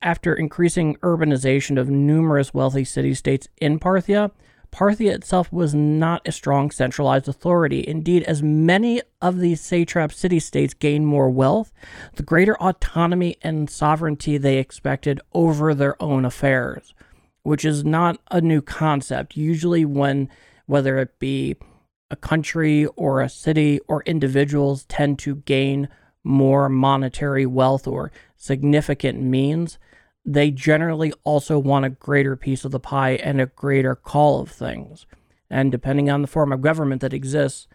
After increasing urbanization of numerous wealthy city-states in Parthia, Parthia itself was not a strong centralized authority. Indeed, as many of these satrap city-states gained more wealth, the greater autonomy and sovereignty they expected over their own affairs, which is not a new concept. Usually when, whether it be a country or a city or individuals tend to gain more monetary wealth or significant means, they generally also want a greater piece of the pie and a greater call of things. And depending on the form of government that exists,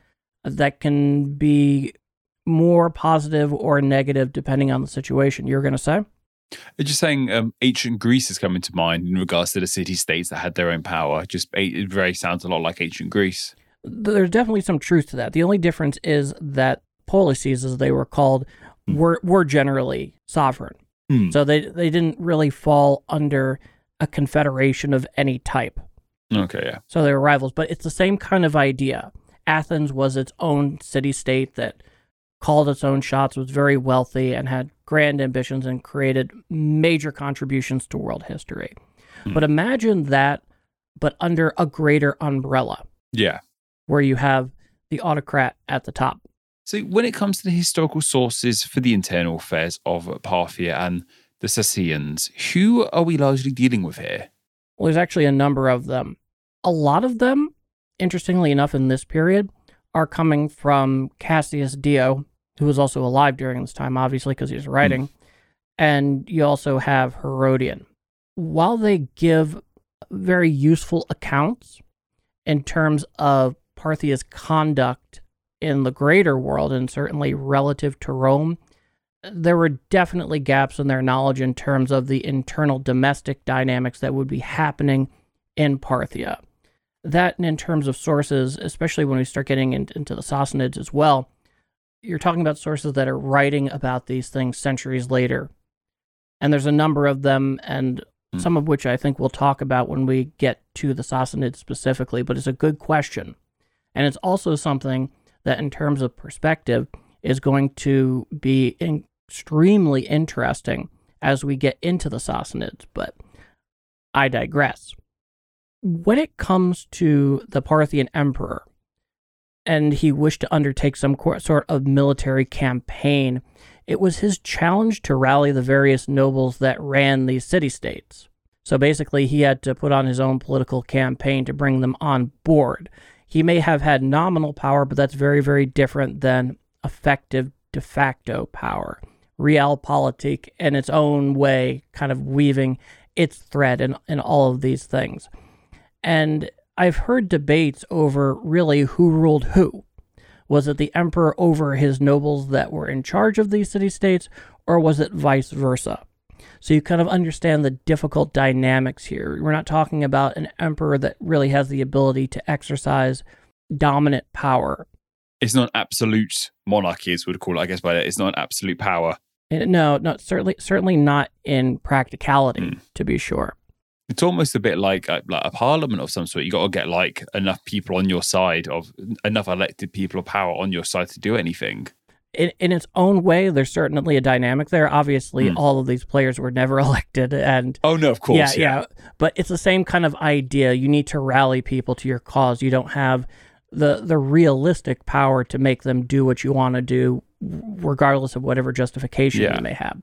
that can be more positive or negative depending on the situation. You're going to say? I'm just saying ancient Greece is coming to mind in regards to the city-states that had their own power. Just it very sounds a lot like ancient Greece. There's definitely some truth to that. The only difference is that policies, as they were called, were generally sovereign. So they didn't really fall under a confederation of any type. Okay, yeah. So they were rivals, but it's the same kind of idea. Athens was its own city-state that called its own shots, was very wealthy, and had grand ambitions and created major contributions to world history. But imagine that, but under a greater umbrella. Yeah. Where you have the autocrat at the top. So when it comes to the historical sources for the internal affairs of Parthia and the Sassanids, who are we largely dealing with here? Well, there's actually a number of them. A lot of them, interestingly enough, in this period, are coming from Cassius Dio, who was also alive during this time, obviously, because he was writing. And you also have Herodian. While they give very useful accounts in terms of Parthia's conduct in the greater world, and certainly relative to Rome, there were definitely gaps in their knowledge in terms of the internal domestic dynamics that would be happening in Parthia. That, and in terms of sources, especially when we start getting into the Sassanids as well, you're talking about sources that are writing about these things centuries later. And there's a number of them, and some of which I think we'll talk about when we get to the Sassanids specifically, but it's a good question. And it's also something that in terms of perspective is going to be extremely interesting as we get into the Sassanids, but I digress. When it comes to the Parthian emperor, and he wished to undertake some sort of military campaign, it was his challenge to rally the various nobles that ran these city-states. So basically, he had to put on his own political campaign to bring them on board. He may have had nominal power, but that's very, very different than effective de facto power. Realpolitik, in its own way, kind of weaving its thread in all of these things. And I've heard debates over really who ruled who. Was it the emperor over his nobles that were in charge of these city-states, or was it vice versa? So you kind of understand the difficult dynamics here. We're not talking about an emperor that really has the ability to exercise dominant power. It's not an absolute monarchy, as we'd call it, I guess, by that. It's not an absolute power. No, certainly not in practicality, to be sure. It's almost a bit like a parliament of some sort. You got to get like enough people on your side, of enough elected people of power on your side to do anything. In its own way, there's certainly a dynamic there. Obviously, all of these players were never elected, and oh no, of course, yeah. But it's the same kind of idea. You need to rally people to your cause. You don't have the realistic power to make them do what you want to do, regardless of whatever justification you may have.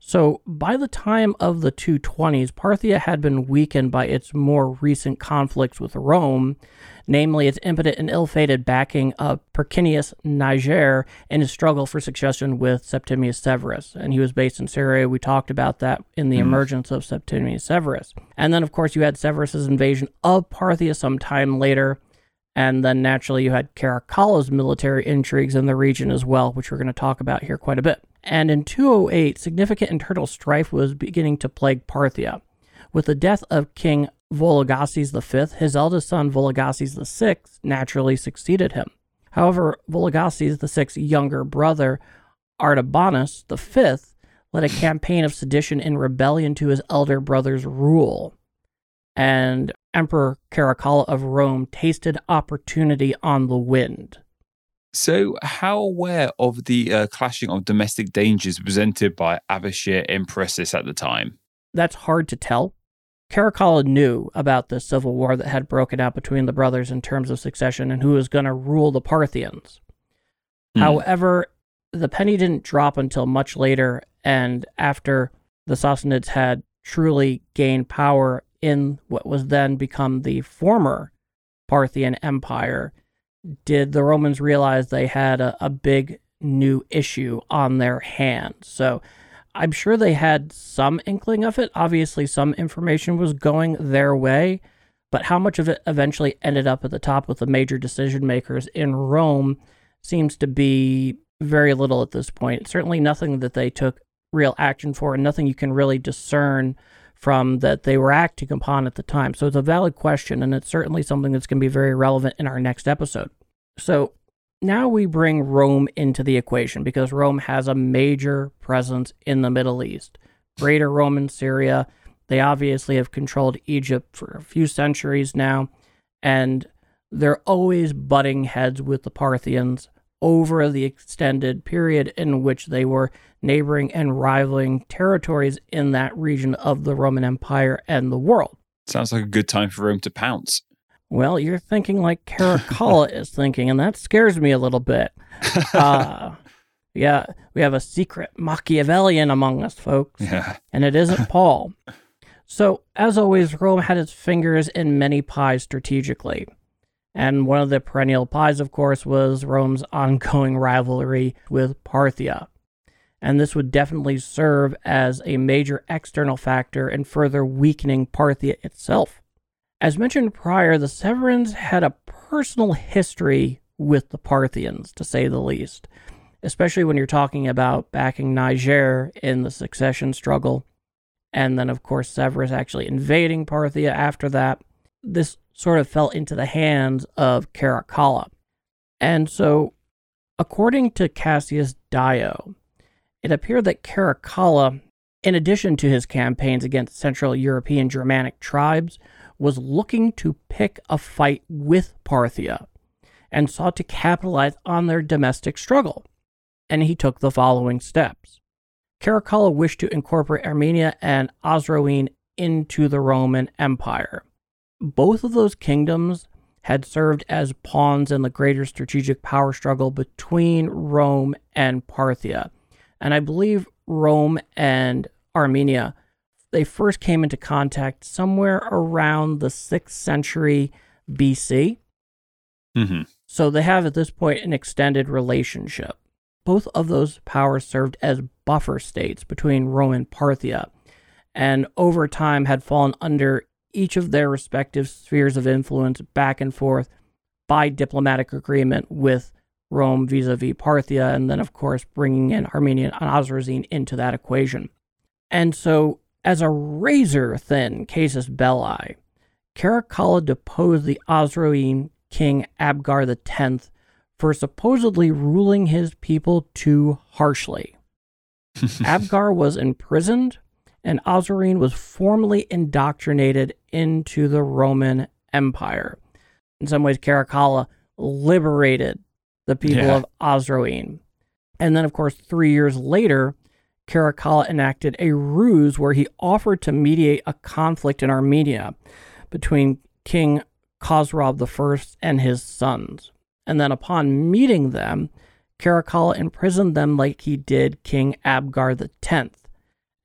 So by the time of the 220s, Parthia had been weakened by its more recent conflicts with Rome, namely its impotent and ill-fated backing of Perkinius Niger in his struggle for succession with Septimius Severus. And he was based in Syria. We talked about that in the emergence of Septimius Severus. And then, of course, you had Severus's invasion of Parthia some time later. And then, naturally, you had Caracalla's military intrigues in the region as well, which we're going to talk about here quite a bit. And in 208, significant internal strife was beginning to plague Parthia. With the death of King Vologases V, his eldest son Vologases VI naturally succeeded him. However, Vologases VI's younger brother, Ardashir V, led a campaign of sedition and rebellion to his elder brother's rule. And Emperor Caracalla of Rome tasted opportunity on the wind. So how aware of the clashing of domestic dangers presented by Ardashir and Persis at the time? That's hard to tell. Caracalla knew about the civil war that had broken out between the brothers in terms of succession and who was going to rule the Parthians. However, the penny didn't drop until much later, and after the Sassanids had truly gained power in what was then become the former Parthian Empire, did the Romans realize they had a big new issue on their hands. So I'm sure they had some inkling of it. Obviously, some information was going their way, but how much of it eventually ended up at the top with the major decision makers in Rome seems to be very little at this point. Certainly nothing that they took real action for, and nothing you can really discern from that they were acting upon at the time. So it's a valid question, and it's certainly something that's going to be very relevant in our next episode. So now we bring Rome into the equation, because Rome has a major presence in the Middle East. Greater Rome in Syria, they obviously have controlled Egypt for a few centuries now, and they're always butting heads with the Parthians over the extended period in which they were neighboring and rivaling territories in that region of the Roman Empire and the world. Sounds like a good time for Rome to pounce. Well, you're thinking like Caracalla is thinking, and that scares me a little bit. Yeah, we have a secret Machiavellian among us, folks, and it isn't Paul. So, as always, Rome had its fingers in many pies strategically. And one of the perennial pies, of course, was Rome's ongoing rivalry with Parthia. And this would definitely serve as a major external factor in further weakening Parthia itself. As mentioned prior, the Severans had a personal history with the Parthians, to say the least, especially when you're talking about backing Niger in the succession struggle. And then, of course, Severus actually invading Parthia after that. This sort of fell into the hands of Caracalla. And so, according to Cassius Dio, it appeared that Caracalla, in addition to his campaigns against Central European Germanic tribes, was looking to pick a fight with Parthia and sought to capitalize on their domestic struggle. And he took the following steps. Caracalla wished to incorporate Armenia and Osroene into the Roman Empire. Both of those kingdoms had served as pawns in the greater strategic power struggle between Rome and Parthia. And I believe Rome and Armenia, they first came into contact somewhere around the 6th century BC. So they have at this point an extended relationship. Both of those powers served as buffer states between Rome and Parthia, and over time had fallen under each of their respective spheres of influence back and forth by diplomatic agreement with Rome vis-a-vis Parthia, and then, of course, bringing in Armenian and Osroene into that equation. And so, as a razor-thin casus belli, Caracalla deposed the Osroene king Abgar X for supposedly ruling his people too harshly. Abgar was imprisoned, and Osroene was formally indoctrinated into the Roman Empire. In some ways, Caracalla liberated the people of Osroene. And then, of course, 3 years later, Caracalla enacted a ruse where he offered to mediate a conflict in Armenia between King Khosrab I and his sons. And then upon meeting them, Caracalla imprisoned them like he did King Abgar X.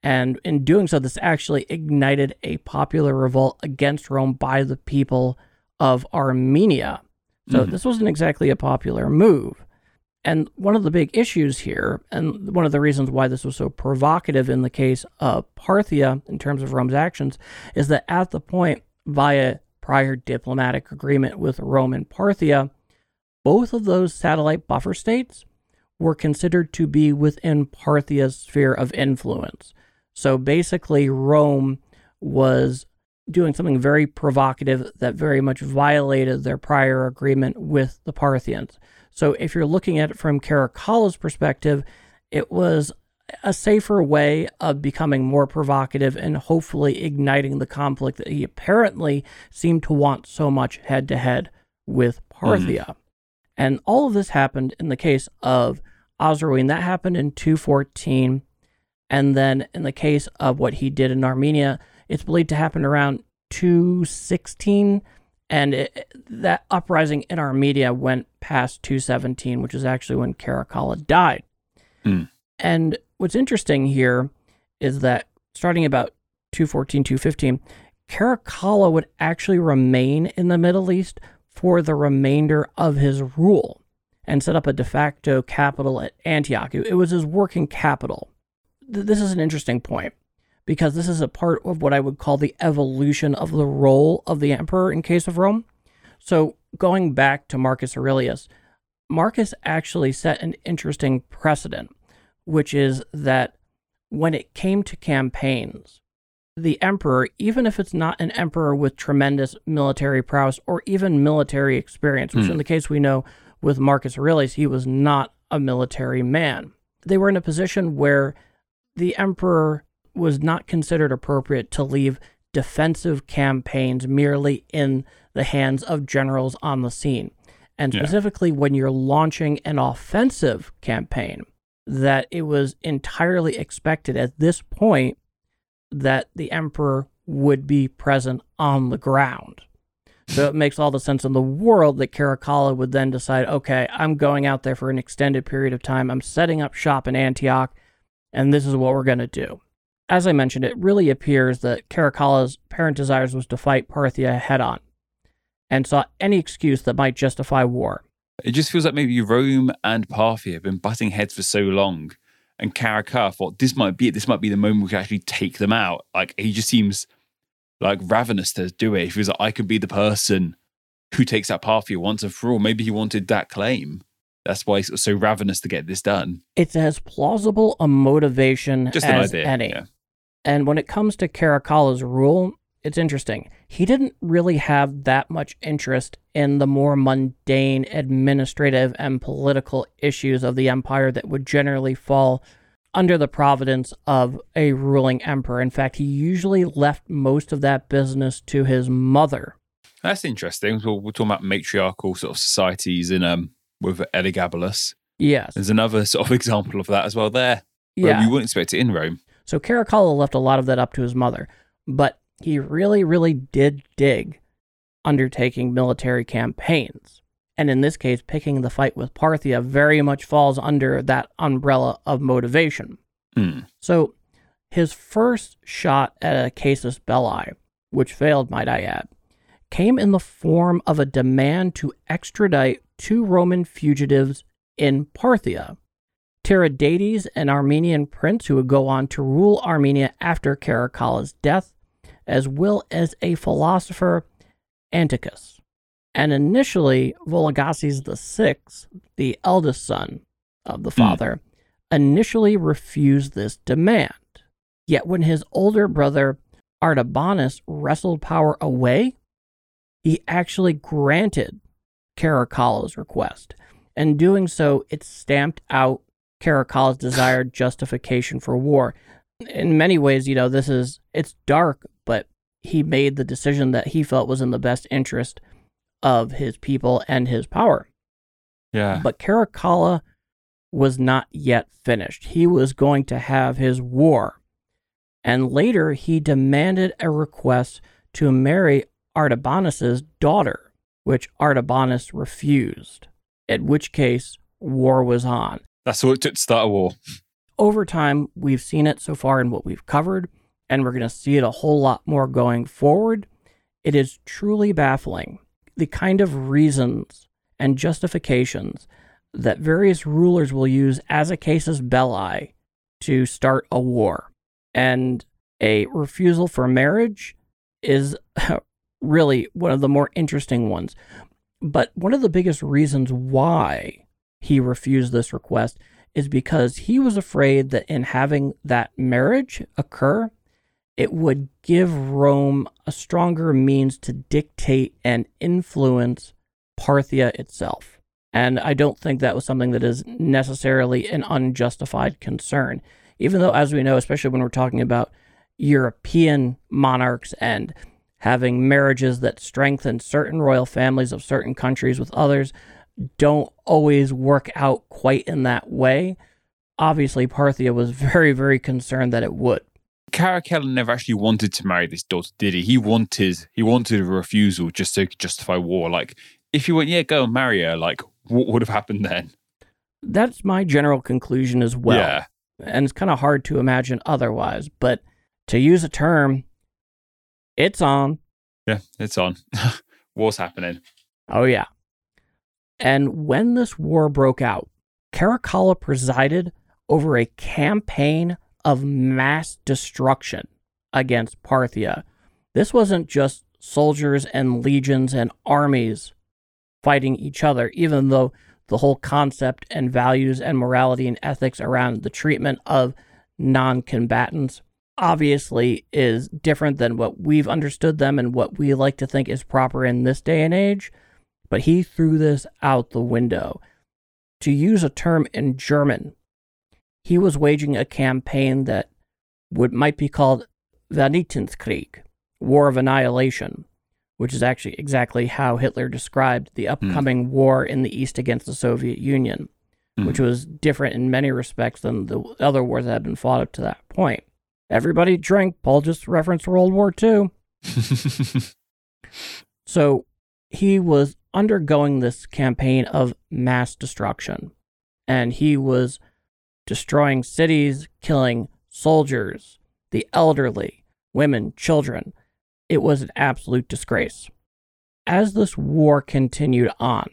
And in doing so, this actually ignited a popular revolt against Rome by the people of Armenia. So this wasn't exactly a popular move. And one of the big issues here, and one of the reasons why this was so provocative in the case of Parthia in terms of Rome's actions, is that at the point, via prior diplomatic agreement with Rome and Parthia, both of those satellite buffer states were considered to be within Parthia's sphere of influence. So basically, Rome was doing something very provocative that very much violated their prior agreement with the Parthians. So if you're looking at it from Caracalla's perspective, it was a safer way of becoming more provocative and hopefully igniting the conflict that he apparently seemed to want so much head-to-head with Parthia. And all of this happened in the case of Osroene. That happened in 214. And then in the case of what he did in Armenia, it's believed to happen around 216, and that uprising in Armenia went past 217, which is actually when Caracalla died. And what's interesting here is that starting about 214, 215, Caracalla would actually remain in the Middle East for the remainder of his rule and set up a de facto capital at Antioch. It was his working capital. This is an interesting point, because this is a part of what I would call the evolution of the role of the emperor in case of Rome. So going back to Marcus Aurelius, Marcus actually set an interesting precedent, which is that when it came to campaigns, the emperor, even if it's not an emperor with tremendous military prowess or even military experience, which in the case we know with Marcus Aurelius, he was not a military man. They were in a position where the emperor was not considered appropriate to leave defensive campaigns merely in the hands of generals on the scene. And specifically when you're launching an offensive campaign, that it was entirely expected at this point that the emperor would be present on the ground. So it makes all the sense in the world that Caracalla would then decide, okay, I'm going out there for an extended period of time. I'm setting up shop in Antioch, and this is what we're going to do. As I mentioned, it really appears that Caracalla's apparent desires was to fight Parthia head-on and sought any excuse that might justify war. It just feels like maybe Rome and Parthia have been butting heads for so long, and Caracalla thought, this might be it. This might be the moment we can actually take them out. Like, he just seems like ravenous to do it. He feels like, I could be the person who takes out Parthia once and for all. Maybe he wanted that claim. That's why he's so ravenous to get this done. It's as plausible a motivation just as an idea, any. Yeah. And when it comes to Caracalla's rule, it's interesting. He didn't really have that much interest in the more mundane administrative and political issues of the empire that would generally fall under the providence of a ruling emperor. In fact, he usually left most of that business to his mother. That's interesting. We're talking about matriarchal sort of societies in with Elagabalus. Yes. There's another sort of example of that as well there. Yeah. You wouldn't expect it in Rome. So Caracalla left a lot of that up to his mother, but he really, really did dig undertaking military campaigns. And in this case, picking the fight with Parthia very much falls under that umbrella of motivation. So his first shot at a casus belli, which failed, might I add, came in the form of a demand to extradite two Roman fugitives in Parthia, Tiridates, an Armenian prince who would go on to rule Armenia after Caracalla's death, as well as a philosopher, Antiochus. And initially, Vologases VI, the eldest son of the father, initially refused this demand. Yet when his older brother Ardashir wrestled power away, he actually granted Caracalla's request. In doing so, it stamped out Caracalla's desired justification for war. In many ways, you know, this is, it's dark, but he made the decision that he felt was in the best interest of his people and his power. Yeah. But Caracalla was not yet finished. He was going to have his war. And later, he demanded a request to marry Artabanus's daughter, which Artabanus refused, in which case war was on. That's what it took to start a war. Over time, we've seen it so far in what we've covered, and we're going to see it a whole lot more going forward. It is truly baffling the kind of reasons and justifications that various rulers will use as a casus belli to start a war. And a refusal for marriage is really one of the more interesting ones. But one of the biggest reasons why he refused this request is because he was afraid that in having that marriage occur, it would give Rome a stronger means to dictate and influence Parthia itself. And I don't think that was something that is necessarily an unjustified concern, even though, as we know, especially when we're talking about European monarchs and having marriages that strengthen certain royal families of certain countries with others don't always work out quite in that way. Obviously, Parthia was very, very concerned that it would. Caracalla never actually wanted to marry this daughter, did he? He wanted a refusal just so he could justify war. Like, if he went, yeah, go and marry her, like, what would have happened then? That's my general conclusion as well. Yeah. And it's kind of hard to imagine otherwise. But to use a term, it's on. Yeah, it's on. War's happening. Oh, yeah. And when this war broke out, Caracalla presided over a campaign of mass destruction against Parthia. This wasn't just soldiers and legions and armies fighting each other, even though the whole concept and values and morality and ethics around the treatment of non-combatants obviously is different than what we've understood them and what we like to think is proper in this day and age. But he threw this out the window. To use a term in German, he was waging a campaign that might be called Vernichtungskrieg, War of Annihilation, which is actually exactly how Hitler described the upcoming war in the East against the Soviet Union, which was different in many respects than the other wars that had been fought up to that point. Everybody drink. Paul just referenced World War II. So he was undergoing this campaign of mass destruction, and he was destroying cities, killing soldiers, the elderly, women, children. It was an absolute disgrace. As this war continued on,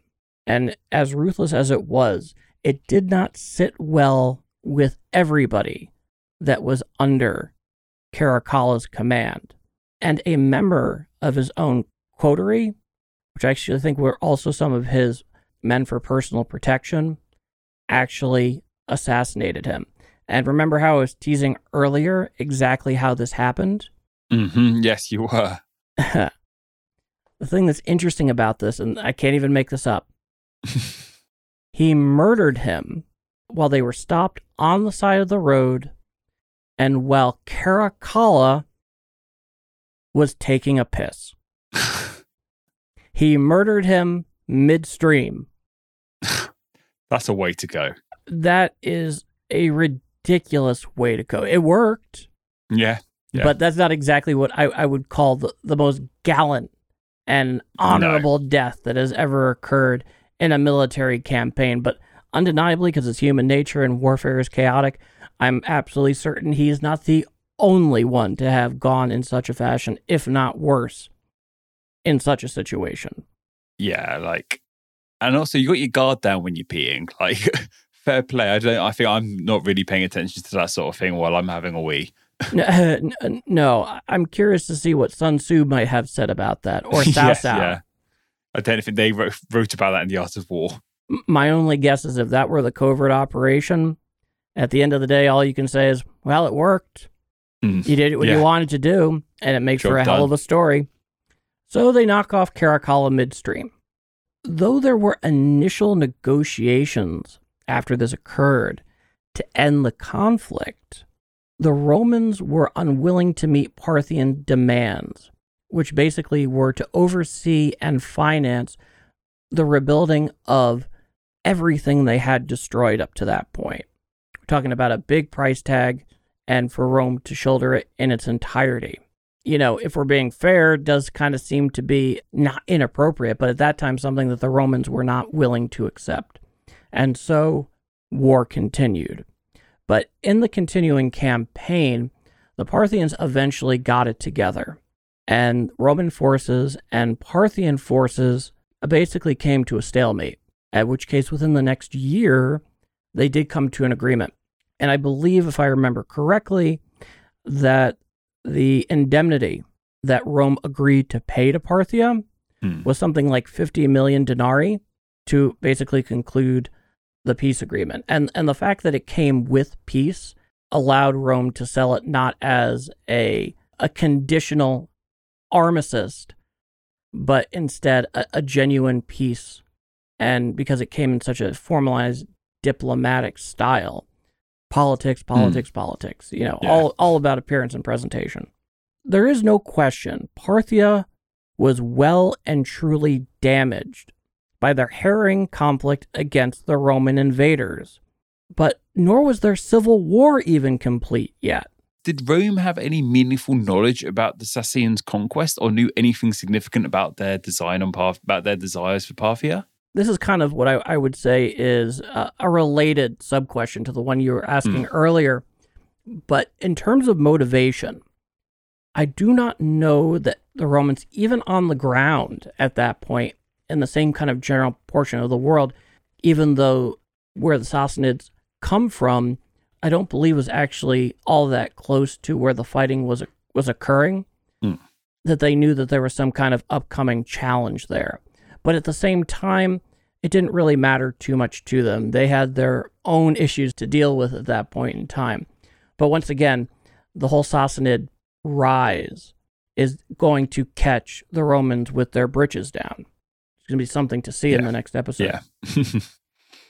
and as ruthless as it was, it did not sit well with everybody that was under Caracalla's command. And a member of his own coterie, which I actually think were also some of his men for personal protection, actually assassinated him. And remember how I was teasing earlier exactly how this happened? Mm-hmm. Yes, you were. The thing that's interesting about this, and I can't even make this up, he murdered him while they were stopped on the side of the road and while Caracalla was taking a piss. He murdered him midstream. That's a way to go. That is a ridiculous way to go. It worked. Yeah. But that's not exactly what I would call the most gallant and honorable death that has ever occurred in a military campaign. But undeniably, because it's human nature and warfare is chaotic, I'm absolutely certain he is not the only one to have gone in such a fashion, if not worse, in such a situation. Yeah, like, and also you got your guard down when you're peeing. Like, fair play. I think I'm not really paying attention to that sort of thing while I'm having a wee. No, I'm curious to see what Sun Tzu might have said about that, or Sasan. Yeah. I don't think they wrote about that in The Art of War. My only guess is if that were the covert operation, at the end of the day, all you can say is, well, it worked. Mm. You did what you wanted to do, and it makes for a hell of a story. So they knock off Caracalla midstream. Though there were initial negotiations after this occurred to end the conflict, the Romans were unwilling to meet Parthian demands, which basically were to oversee and finance the rebuilding of everything they had destroyed up to that point. We're talking about a big price tag, and for Rome to shoulder it in its entirety. You know, if we're being fair, it does kind of seem to be not inappropriate, but at that time, something that the Romans were not willing to accept. And so war continued. But in the continuing campaign, the Parthians eventually got it together. And Roman forces and Parthian forces basically came to a stalemate, at which case within the next year, they did come to an agreement. And I believe, if I remember correctly, that the indemnity that Rome agreed to pay to Parthia was something like 50 million denarii to basically conclude the peace agreement. And the fact that it came with peace allowed Rome to sell it not as a conditional armistice, but instead a genuine peace. And because it came in such a formalized diplomatic style, politics, you know, all about appearance and presentation. There is no question Parthia was well and truly damaged by their harrowing conflict against the Roman invaders, but nor was their civil war even complete yet. Did Rome have any meaningful knowledge about the Sassanids' conquest or knew anything significant about their desires for Parthia? This is kind of what I would say is a related sub-question to the one you were asking earlier. But in terms of motivation, I do not know that the Romans, even on the ground at that point, in the same kind of general portion of the world, even though where the Sassanids come from, I don't believe was actually all that close to where the fighting was occurring, that they knew that there was some kind of upcoming challenge there. But at the same time, it didn't really matter too much to them. They had their own issues to deal with at that point in time. But once again, the whole Sassanid rise is going to catch the Romans with their britches down. It's going to be something to see in the next episode. Yeah.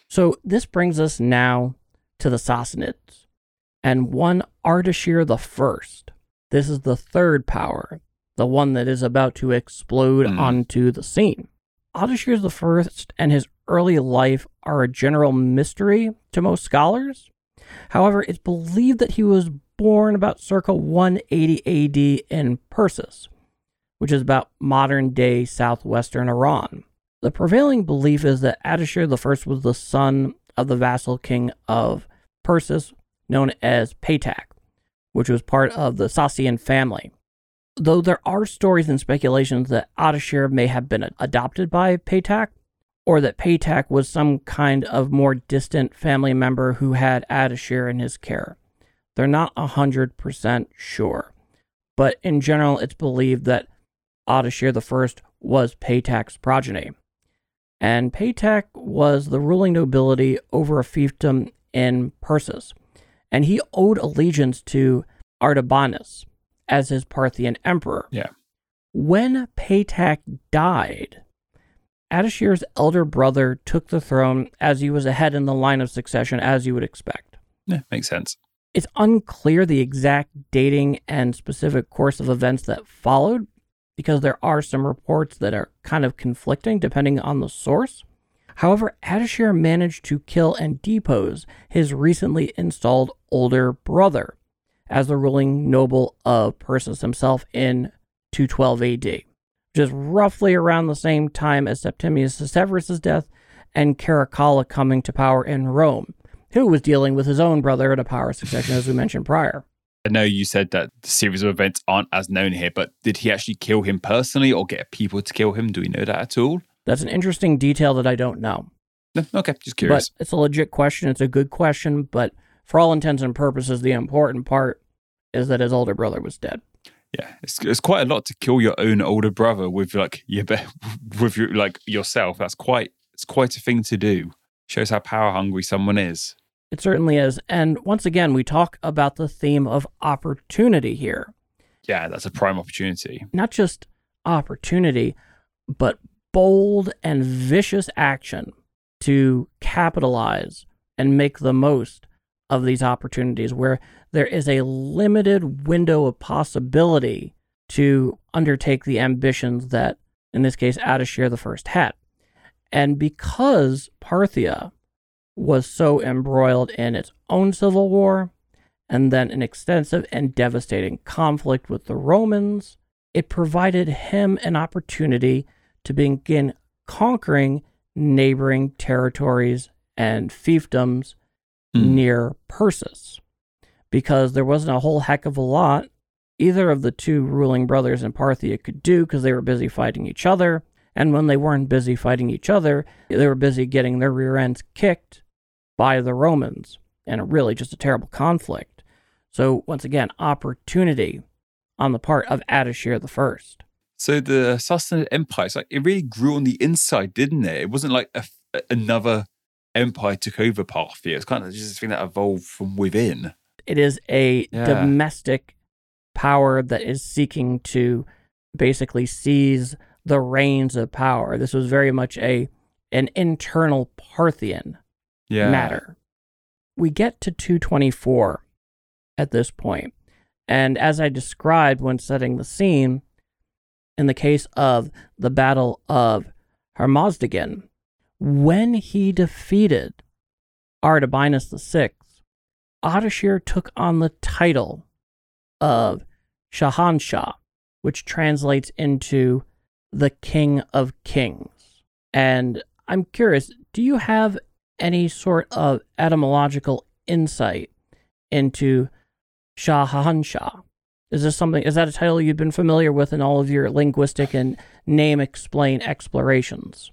So this brings us now to the Sassanids and one Ardashir I. This is the third power, the one that is about to explode onto the scene. Ardashir I and his early life are a general mystery to most scholars. However, it's believed that he was born about circa 180 AD in Persis, which is about modern-day southwestern Iran. The prevailing belief is that Ardashir I was the son of the vassal king of Persis, known as Paytak, which was part of the Sasan family. Though there are stories and speculations that Ardashir may have been adopted by Paytak, or that Paytak was some kind of more distant family member who had Ardashir in his care. They're not 100% sure, but in general, it's believed that Ardashir I was Paytak's progeny. And Paytak was the ruling nobility over a fiefdom in Persis, and he owed allegiance to Artabanus as his Parthian emperor. Yeah. When Paytak died, Ardashir's elder brother took the throne as he was ahead in the line of succession, as you would expect. Yeah, makes sense. It's unclear the exact dating and specific course of events that followed, because there are some reports that are kind of conflicting depending on the source. However, Ardashir managed to kill and depose his recently installed older brother as the ruling noble of Persis himself in 212 AD, which is roughly around the same time as Septimius Severus' death and Caracalla coming to power in Rome, who was dealing with his own brother in a power succession, as we mentioned prior. I know you said that the series of events aren't as known here, but did he actually kill him personally or get people to kill him? Do we know that at all? That's an interesting detail that I don't know. Okay, just curious. But it's a legit question. It's a good question, but for all intents and purposes, the important part is that his older brother was dead. Yeah, it's quite a lot to kill your own older brother with yourself. It's quite a thing to do. Shows how power hungry someone is. It certainly is. And once again, we talk about the theme of opportunity here. Yeah, that's a prime opportunity. Not just opportunity, but bold and vicious action to capitalize and make the most of these opportunities where there is a limited window of possibility to undertake the ambitions that, in this case, Ardashir I had. And because Parthia was so embroiled in its own civil war, and then an extensive and devastating conflict with the Romans, it provided him an opportunity to begin conquering neighboring territories and fiefdoms near Persis, because there wasn't a whole heck of a lot either of the two ruling brothers in Parthia could do, because they were busy fighting each other. And when they weren't busy fighting each other, they were busy getting their rear ends kicked by the Romans, and really just a terrible conflict. So once again, opportunity on the part of Ardashir I. So the Sassanid Empire, it really grew on the inside, didn't it? It wasn't like another empire took over Parthia. It's kind of just this thing that evolved from within. It is a domestic power that is seeking to basically seize the reins of power. This was very much an internal Parthian matter. We get to 224 at this point. And as I described when setting the scene, in the case of the Battle of Hormozdgan, when he defeated Ardashir VI, Ardashir took on the title of Shahanshah, which translates into the King of Kings. And I'm curious, do you have any sort of etymological insight into Shahanshah? Is that a title you've been familiar with in all of your linguistic and name explain explorations?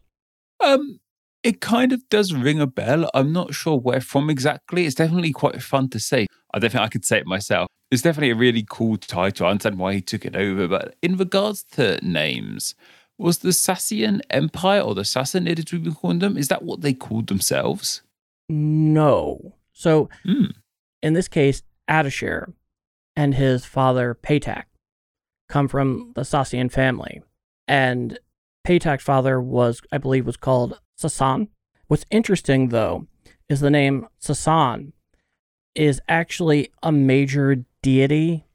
It kind of does ring a bell. I'm not sure where from exactly. It's definitely quite fun to say. I don't think I could say it myself. It's definitely a really cool title. I understand why he took it over. But in regards to names, was the Sassian Empire or the Sassanid, as we've been calling them, is that what they called themselves? No. So in this case, Ardashir and his father, Paytak, come from the Sassian family. And Paytak's father was called Sasan. What's interesting, though, is the name Sasan is actually a major deity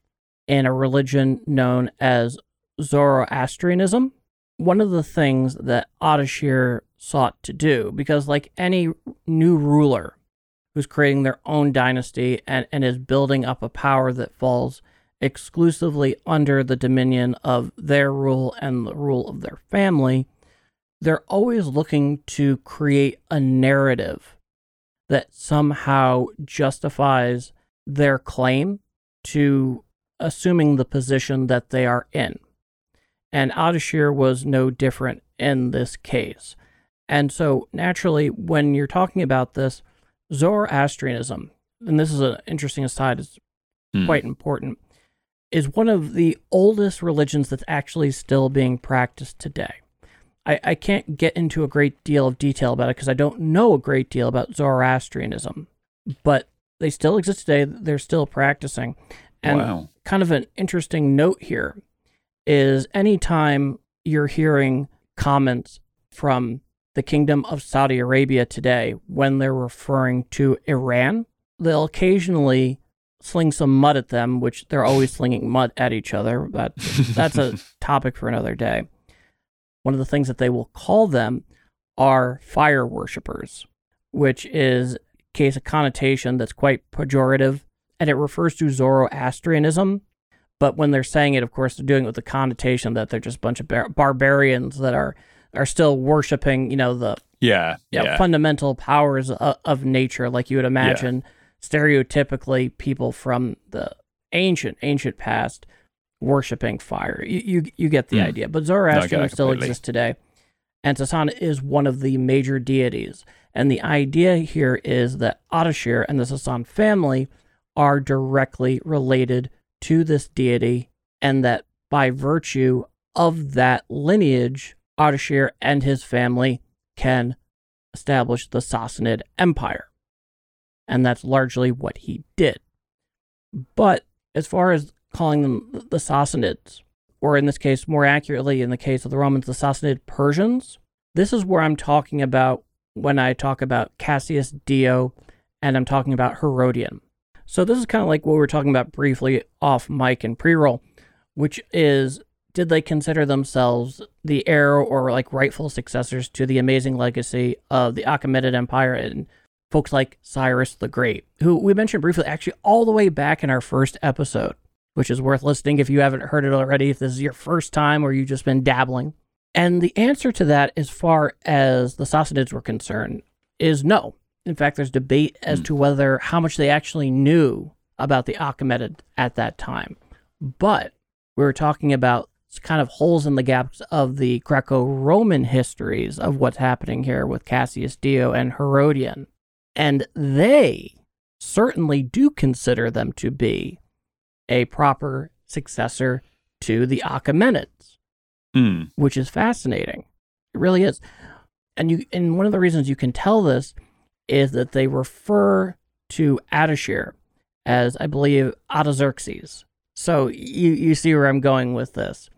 in a religion known as Zoroastrianism. One of the things that Ardashir sought to do, because like any new ruler who's creating their own dynasty and is building up a power that falls exclusively under the dominion of their rule and the rule of their family, they're always looking to create a narrative that somehow justifies their claim to assuming the position that they are in. And Ardashir was no different in this case. And so naturally, when you're talking about this, Zoroastrianism, and this is an interesting aside, it's quite important, is one of the oldest religions that's actually still being practiced today. I can't get into a great deal of detail about it because I don't know a great deal about Zoroastrianism, but they still exist today. They're still practicing. And kind of an interesting note here is anytime you're hearing comments from the Kingdom of Saudi Arabia today, when they're referring to Iran, they'll occasionally sling some mud at them, which they're always slinging mud at each other. That's a topic for another day. One of the things that they will call them are fire worshippers, which is a connotation that's quite pejorative, and it refers to Zoroastrianism. But when they're saying it, of course, they're doing it with the connotation that they're just a bunch of barbarians that are still worshiping, the fundamental powers of nature, like you would imagine, stereotypically people from the ancient past worshiping fire. You get the idea. But Zoroastrianism still exists today, and Sasan is one of the major deities. And the idea here is that Ardashir and the Sasan family are directly related to this deity and that by virtue of that lineage, Ardashir and his family can establish the Sassanid Empire. And that's largely what he did. But as far as calling them the Sassanids, or in this case, more accurately, in the case of the Romans, the Sassanid Persians, this is where I'm talking about when I talk about Cassius Dio and I'm talking about Herodian. So this is kind of like what we were talking about briefly off mic and pre-roll, which is, did they consider themselves the heir or like rightful successors to the amazing legacy of the Achaemenid Empire and folks like Cyrus the Great, who we mentioned briefly actually all the way back in our first episode, which is worth listening if you haven't heard it already, if this is your first time or you've just been dabbling. And the answer to that, as far as the Sassanids were concerned, is no. In fact, there's debate as to whether how much they actually knew about the Achaemenid at that time. But we were talking about kind of holes in the gaps of the Greco-Roman histories of what's happening here with Cassius Dio and Herodian. And they certainly do consider them to be a proper successor to the Achaemenids, which is fascinating. It really is. And one of the reasons you can tell this is that they refer to Ardashir as, I believe, Artaxerxes. So you see where I'm going with this.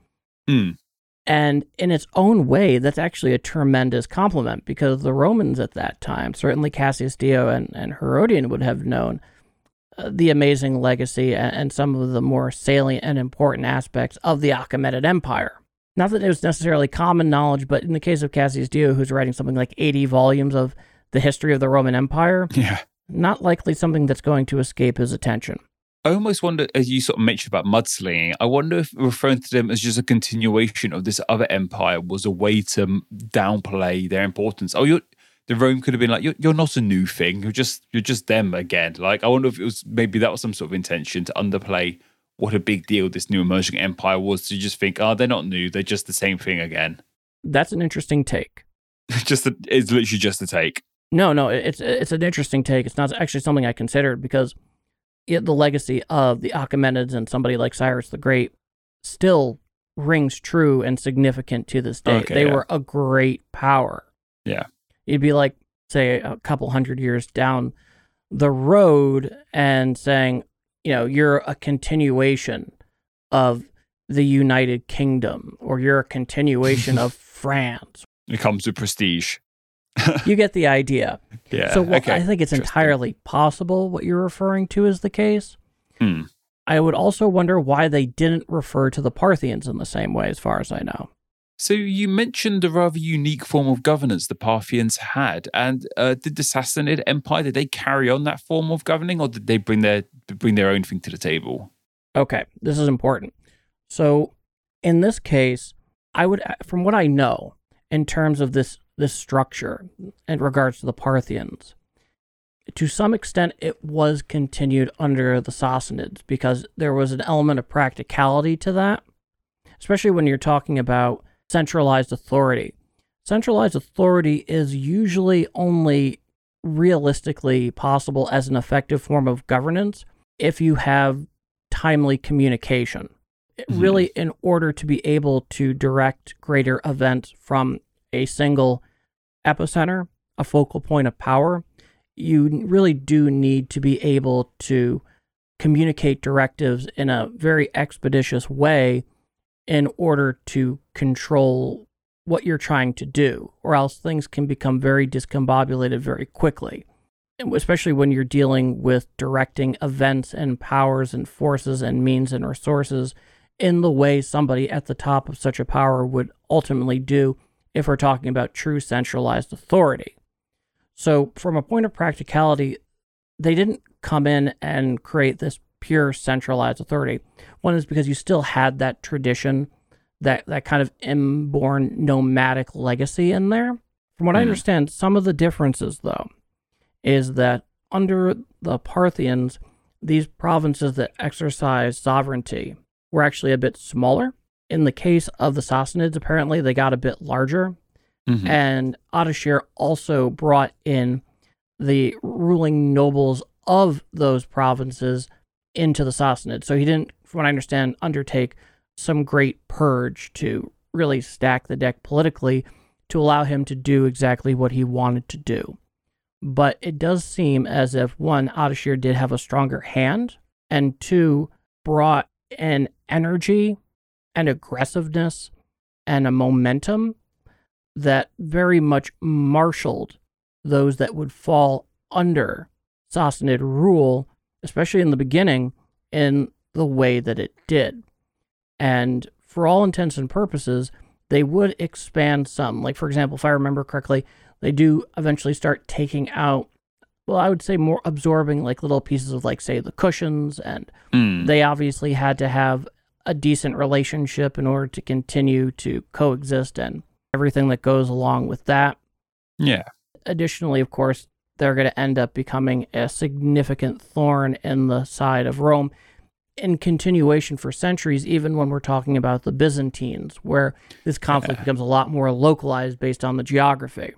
And in its own way, that's actually a tremendous compliment, because the Romans at that time, certainly Cassius Dio and Herodian, would have known the amazing legacy and some of the more salient and important aspects of the Achaemenid Empire. Not that it was necessarily common knowledge, but in the case of Cassius Dio, who's writing something like 80 volumes of the history of the Roman Empire, not likely something that's going to escape his attention. I almost wonder, as you sort of mentioned about mudslinging, I wonder if referring to them as just a continuation of this other empire was a way to downplay their importance. The Rome could have been like, you're not a new thing. You're just them again. Like, I wonder if it was maybe that was some sort of intention to underplay what a big deal this new emerging empire was. To just think, they're not new. They're just the same thing again. That's an interesting take. It's literally just a take. No, it's an interesting take. It's not actually something I considered, because the legacy of the Achaemenids and somebody like Cyrus the Great still rings true and significant to this day. They were a great power. Yeah. You'd be like, say, a couple hundred years down the road and saying, you're a continuation of the United Kingdom, or you're a continuation of France. It comes with prestige. You get the idea. Yeah. So I think it's entirely possible what you're referring to is the case. I would also wonder why they didn't refer to the Parthians in the same way, as far as I know. So you mentioned a rather unique form of governance the Parthians had, and did the Sassanid Empire, did they carry on that form of governing, or did they bring their own thing to the table? Okay, this is important. So in this case, I would, from what I know, in terms of this structure in regards to the Parthians, to some extent it was continued under the Sassanids, because there was an element of practicality to that, especially when you're talking about centralized authority. Centralized authority is usually only realistically possible as an effective form of governance if you have timely communication. Really, in order to be able to direct greater events from a single epicenter, a focal point of power, you really do need to be able to communicate directives in a very expeditious way in order to control what you're trying to do, or else things can become very discombobulated very quickly, especially when you're dealing with directing events and powers and forces and means and resources in the way somebody at the top of such a power would ultimately do if we're talking about true centralized authority. So from a point of practicality, they didn't come in and create this pure centralized authority. One is because you still had that tradition, that kind of inborn nomadic legacy in there. From what I understand, some of the differences, though, is that under the Parthians, these provinces that exercised sovereignty were actually a bit smaller. In the case of the Sassanids, apparently they got a bit larger. And Ardashir also brought in the ruling nobles of those provinces into the Sassanids. So he didn't, from what I understand, undertake some great purge to really stack the deck politically to allow him to do exactly what he wanted to do. But it does seem as if, one, Ardashir did have a stronger hand, and two, brought an energy and aggressiveness and a momentum that very much marshaled those that would fall under Sassanid rule, especially in the beginning, in the way that it did. And for all intents and purposes, they would expand some. Like, for example, if I remember correctly, they do eventually start taking out, well, I would say more absorbing, like, little pieces of, like, say, the cushions. And they obviously had to have a decent relationship in order to continue to coexist and everything that goes along with that. Yeah. Additionally, of course, they're going to end up becoming a significant thorn in the side of Rome in continuation for centuries, even when we're talking about the Byzantines, where this conflict becomes a lot more localized based on the geography.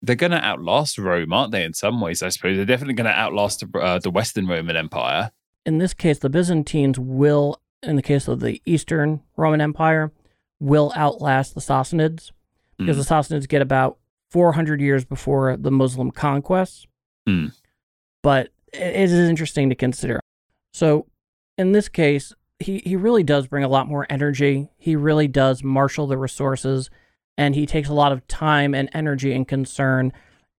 They're going to outlast Rome, aren't they, in some ways, I suppose? They're definitely going to outlast the Western Roman Empire. In this case, the Byzantines will, in the case of the Eastern Roman Empire, will outlast the Sassanids, because the Sassanids get about 400 years before the Muslim conquests. But it is interesting to consider. So in this case, he really does bring a lot more energy. He really does marshal the resources, and he takes a lot of time and energy and concern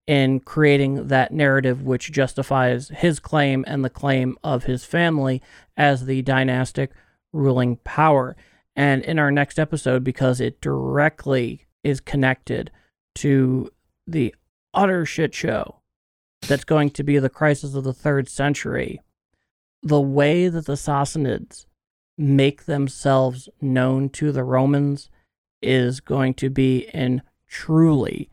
in creating that narrative which justifies his claim and the claim of his family as the dynastic ruling power. And in our next episode, because it directly is connected to the utter shit show that's going to be the crisis of the 3rd century, the way that the Sassanids make themselves known to the Romans is going to be in truly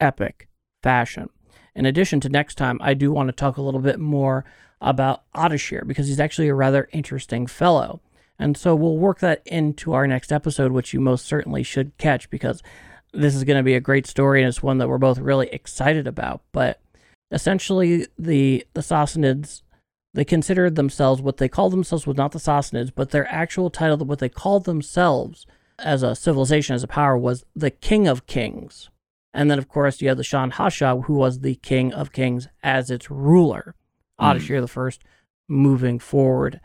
epic fashion. In addition to next time, I do want to talk a little bit more about Ardashir, because he's actually a rather interesting fellow. And so we'll work that into our next episode, which you most certainly should catch, because this is going to be a great story, and it's one that we're both really excited about. But essentially, the Sassanids, they considered themselves, what they called themselves was not the Sassanids, but their actual title, what they called themselves as a civilization, as a power, was the King of Kings. And then, of course, you have the Shahanshah, who was the King of Kings as its ruler, Ardashir I, moving forward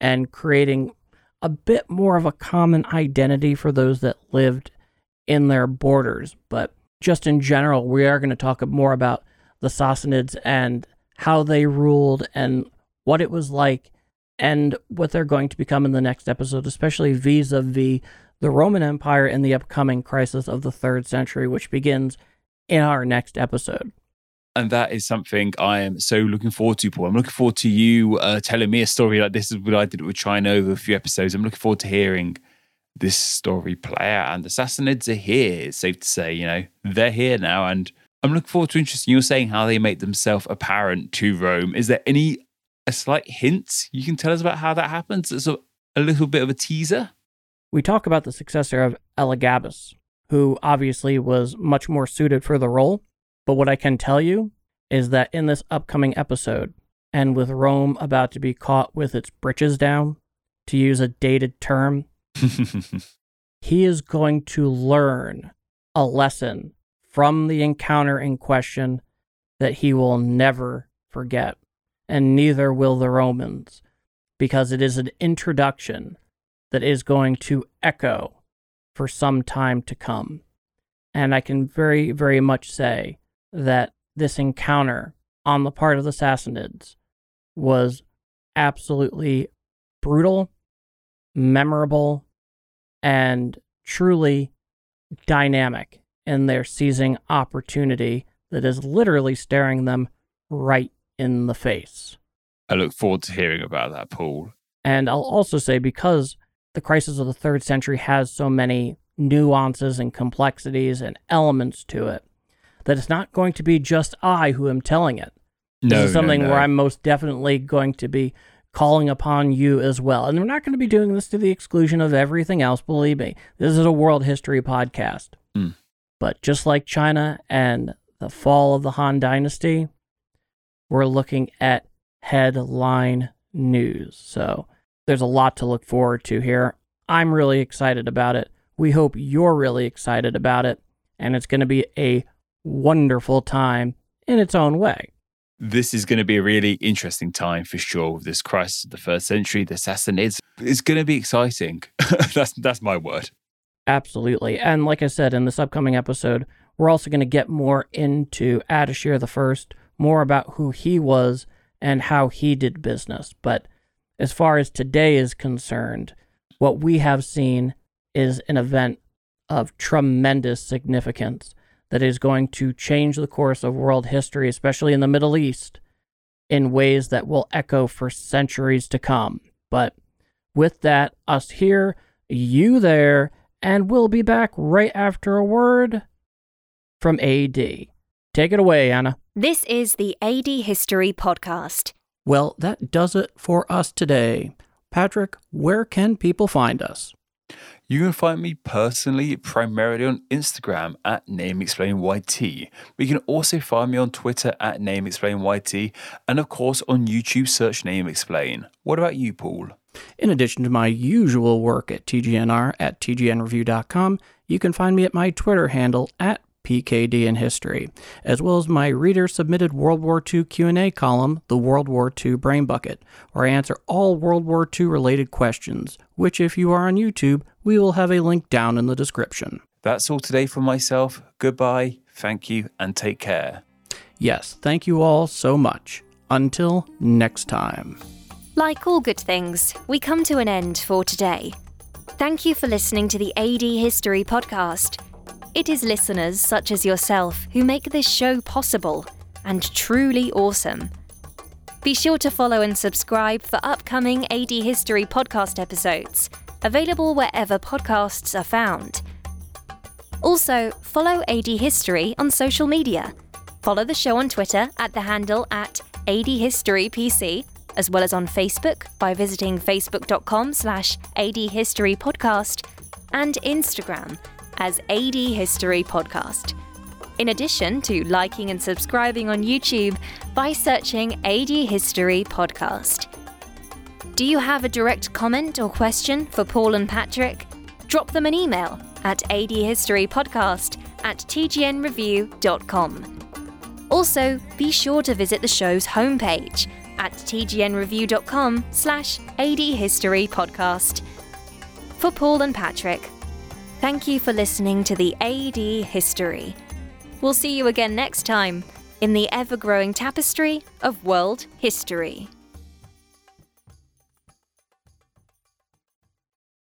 and creating a bit more of a common identity for those that lived in their borders. But just in general, we are going to talk more about the Sassanids and how they ruled and what it was like and what they're going to become in the next episode, especially vis-a-vis the Roman Empire and the upcoming crisis of the 3rd century, which begins in our next episode. And that is something I am so looking forward to, Paul. I'm looking forward to you telling me a story like this is what I did with China over a few episodes. I'm looking forward to hearing this story play out, and the Sassanids are here. It's safe to say, you know, they're here now, and I'm looking forward to you're saying how they make themselves apparent to Rome. Is there a slight hint you can tell us about how that happens? It's a little bit of a teaser. We talk about the successor of Elagabalus, who obviously was much more suited for the role, but what I can tell you is that in this upcoming episode, and with Rome about to be caught with its britches down, to use a dated term, he is going to learn a lesson from the encounter in question that he will never forget, and neither will the Romans, because it is an introduction that is going to echo for some time to come. And I can very, very much say that this encounter on the part of the Sassanids was absolutely brutal, memorable, and truly dynamic in their seizing opportunity that is literally staring them right in the face. I look forward to hearing about that, Paul. And I'll also say, because the crisis of the 3rd century has so many nuances and complexities and elements to it, that it's not going to be just I who am telling it. This is something where I'm most definitely going to be calling upon you as well. And we're not going to be doing this to the exclusion of everything else, believe me. This is a world history podcast. But just like China and the fall of the Han Dynasty, we're looking at headline news. So there's a lot to look forward to here. I'm really excited about it. We hope you're really excited about it. And it's going to be a wonderful time in its own way. This is going to be a really interesting time for sure with this crisis of the 1st century, the Sassanids. It's going to be exciting. That's my word. Absolutely. And like I said, in this upcoming episode, we're also going to get more into Ardashir I, more about who he was and how he did business. But as far as today is concerned, what we have seen is an event of tremendous significance that is going to change the course of world history, especially in the Middle East, in ways that will echo for centuries to come. But with that, us here, you there, and we'll be back right after a word from AD. Take it away, Anna. This is the AD History Podcast. Well, that does it for us today. Patrick, where can people find us? You can find me personally primarily on Instagram at NameExplainYT, but you can also find me on Twitter at NameExplainYT, and of course on YouTube, search Name Explain. What about you, Paul? In addition to my usual work at TGNR at tgnreview.com, you can find me at my Twitter handle at PKD in History, as well as my reader-submitted World War II Q&A column, the World War II Brain Bucket, where I answer all World War II-related questions, which, if you are on YouTube, we will have a link down in the description. That's all today from myself. Goodbye, thank you, and take care. Yes, thank you all so much. Until next time. Like all good things, we come to an end for today. Thank you for listening to the AD History Podcast. It is listeners such as yourself who make this show possible and truly awesome. Be sure to follow and subscribe for upcoming AD History podcast episodes, available wherever podcasts are found. Also, follow AD History on social media. Follow the show on Twitter at the handle at ADHistoryPC, as well as on Facebook by visiting facebook.com/ADHistoryPodcast and Instagram as AD History Podcast. In addition to liking and subscribing on YouTube by searching AD History Podcast. Do you have a direct comment or question for Paul and Patrick? Drop them an email at adhistorypodcast@tgnreview.com. Also, be sure to visit the show's homepage at tgnreview.com/AD History Podcast. For Paul and Patrick, thank you for listening to the AD History. We'll see you again next time in the ever-growing tapestry of world history.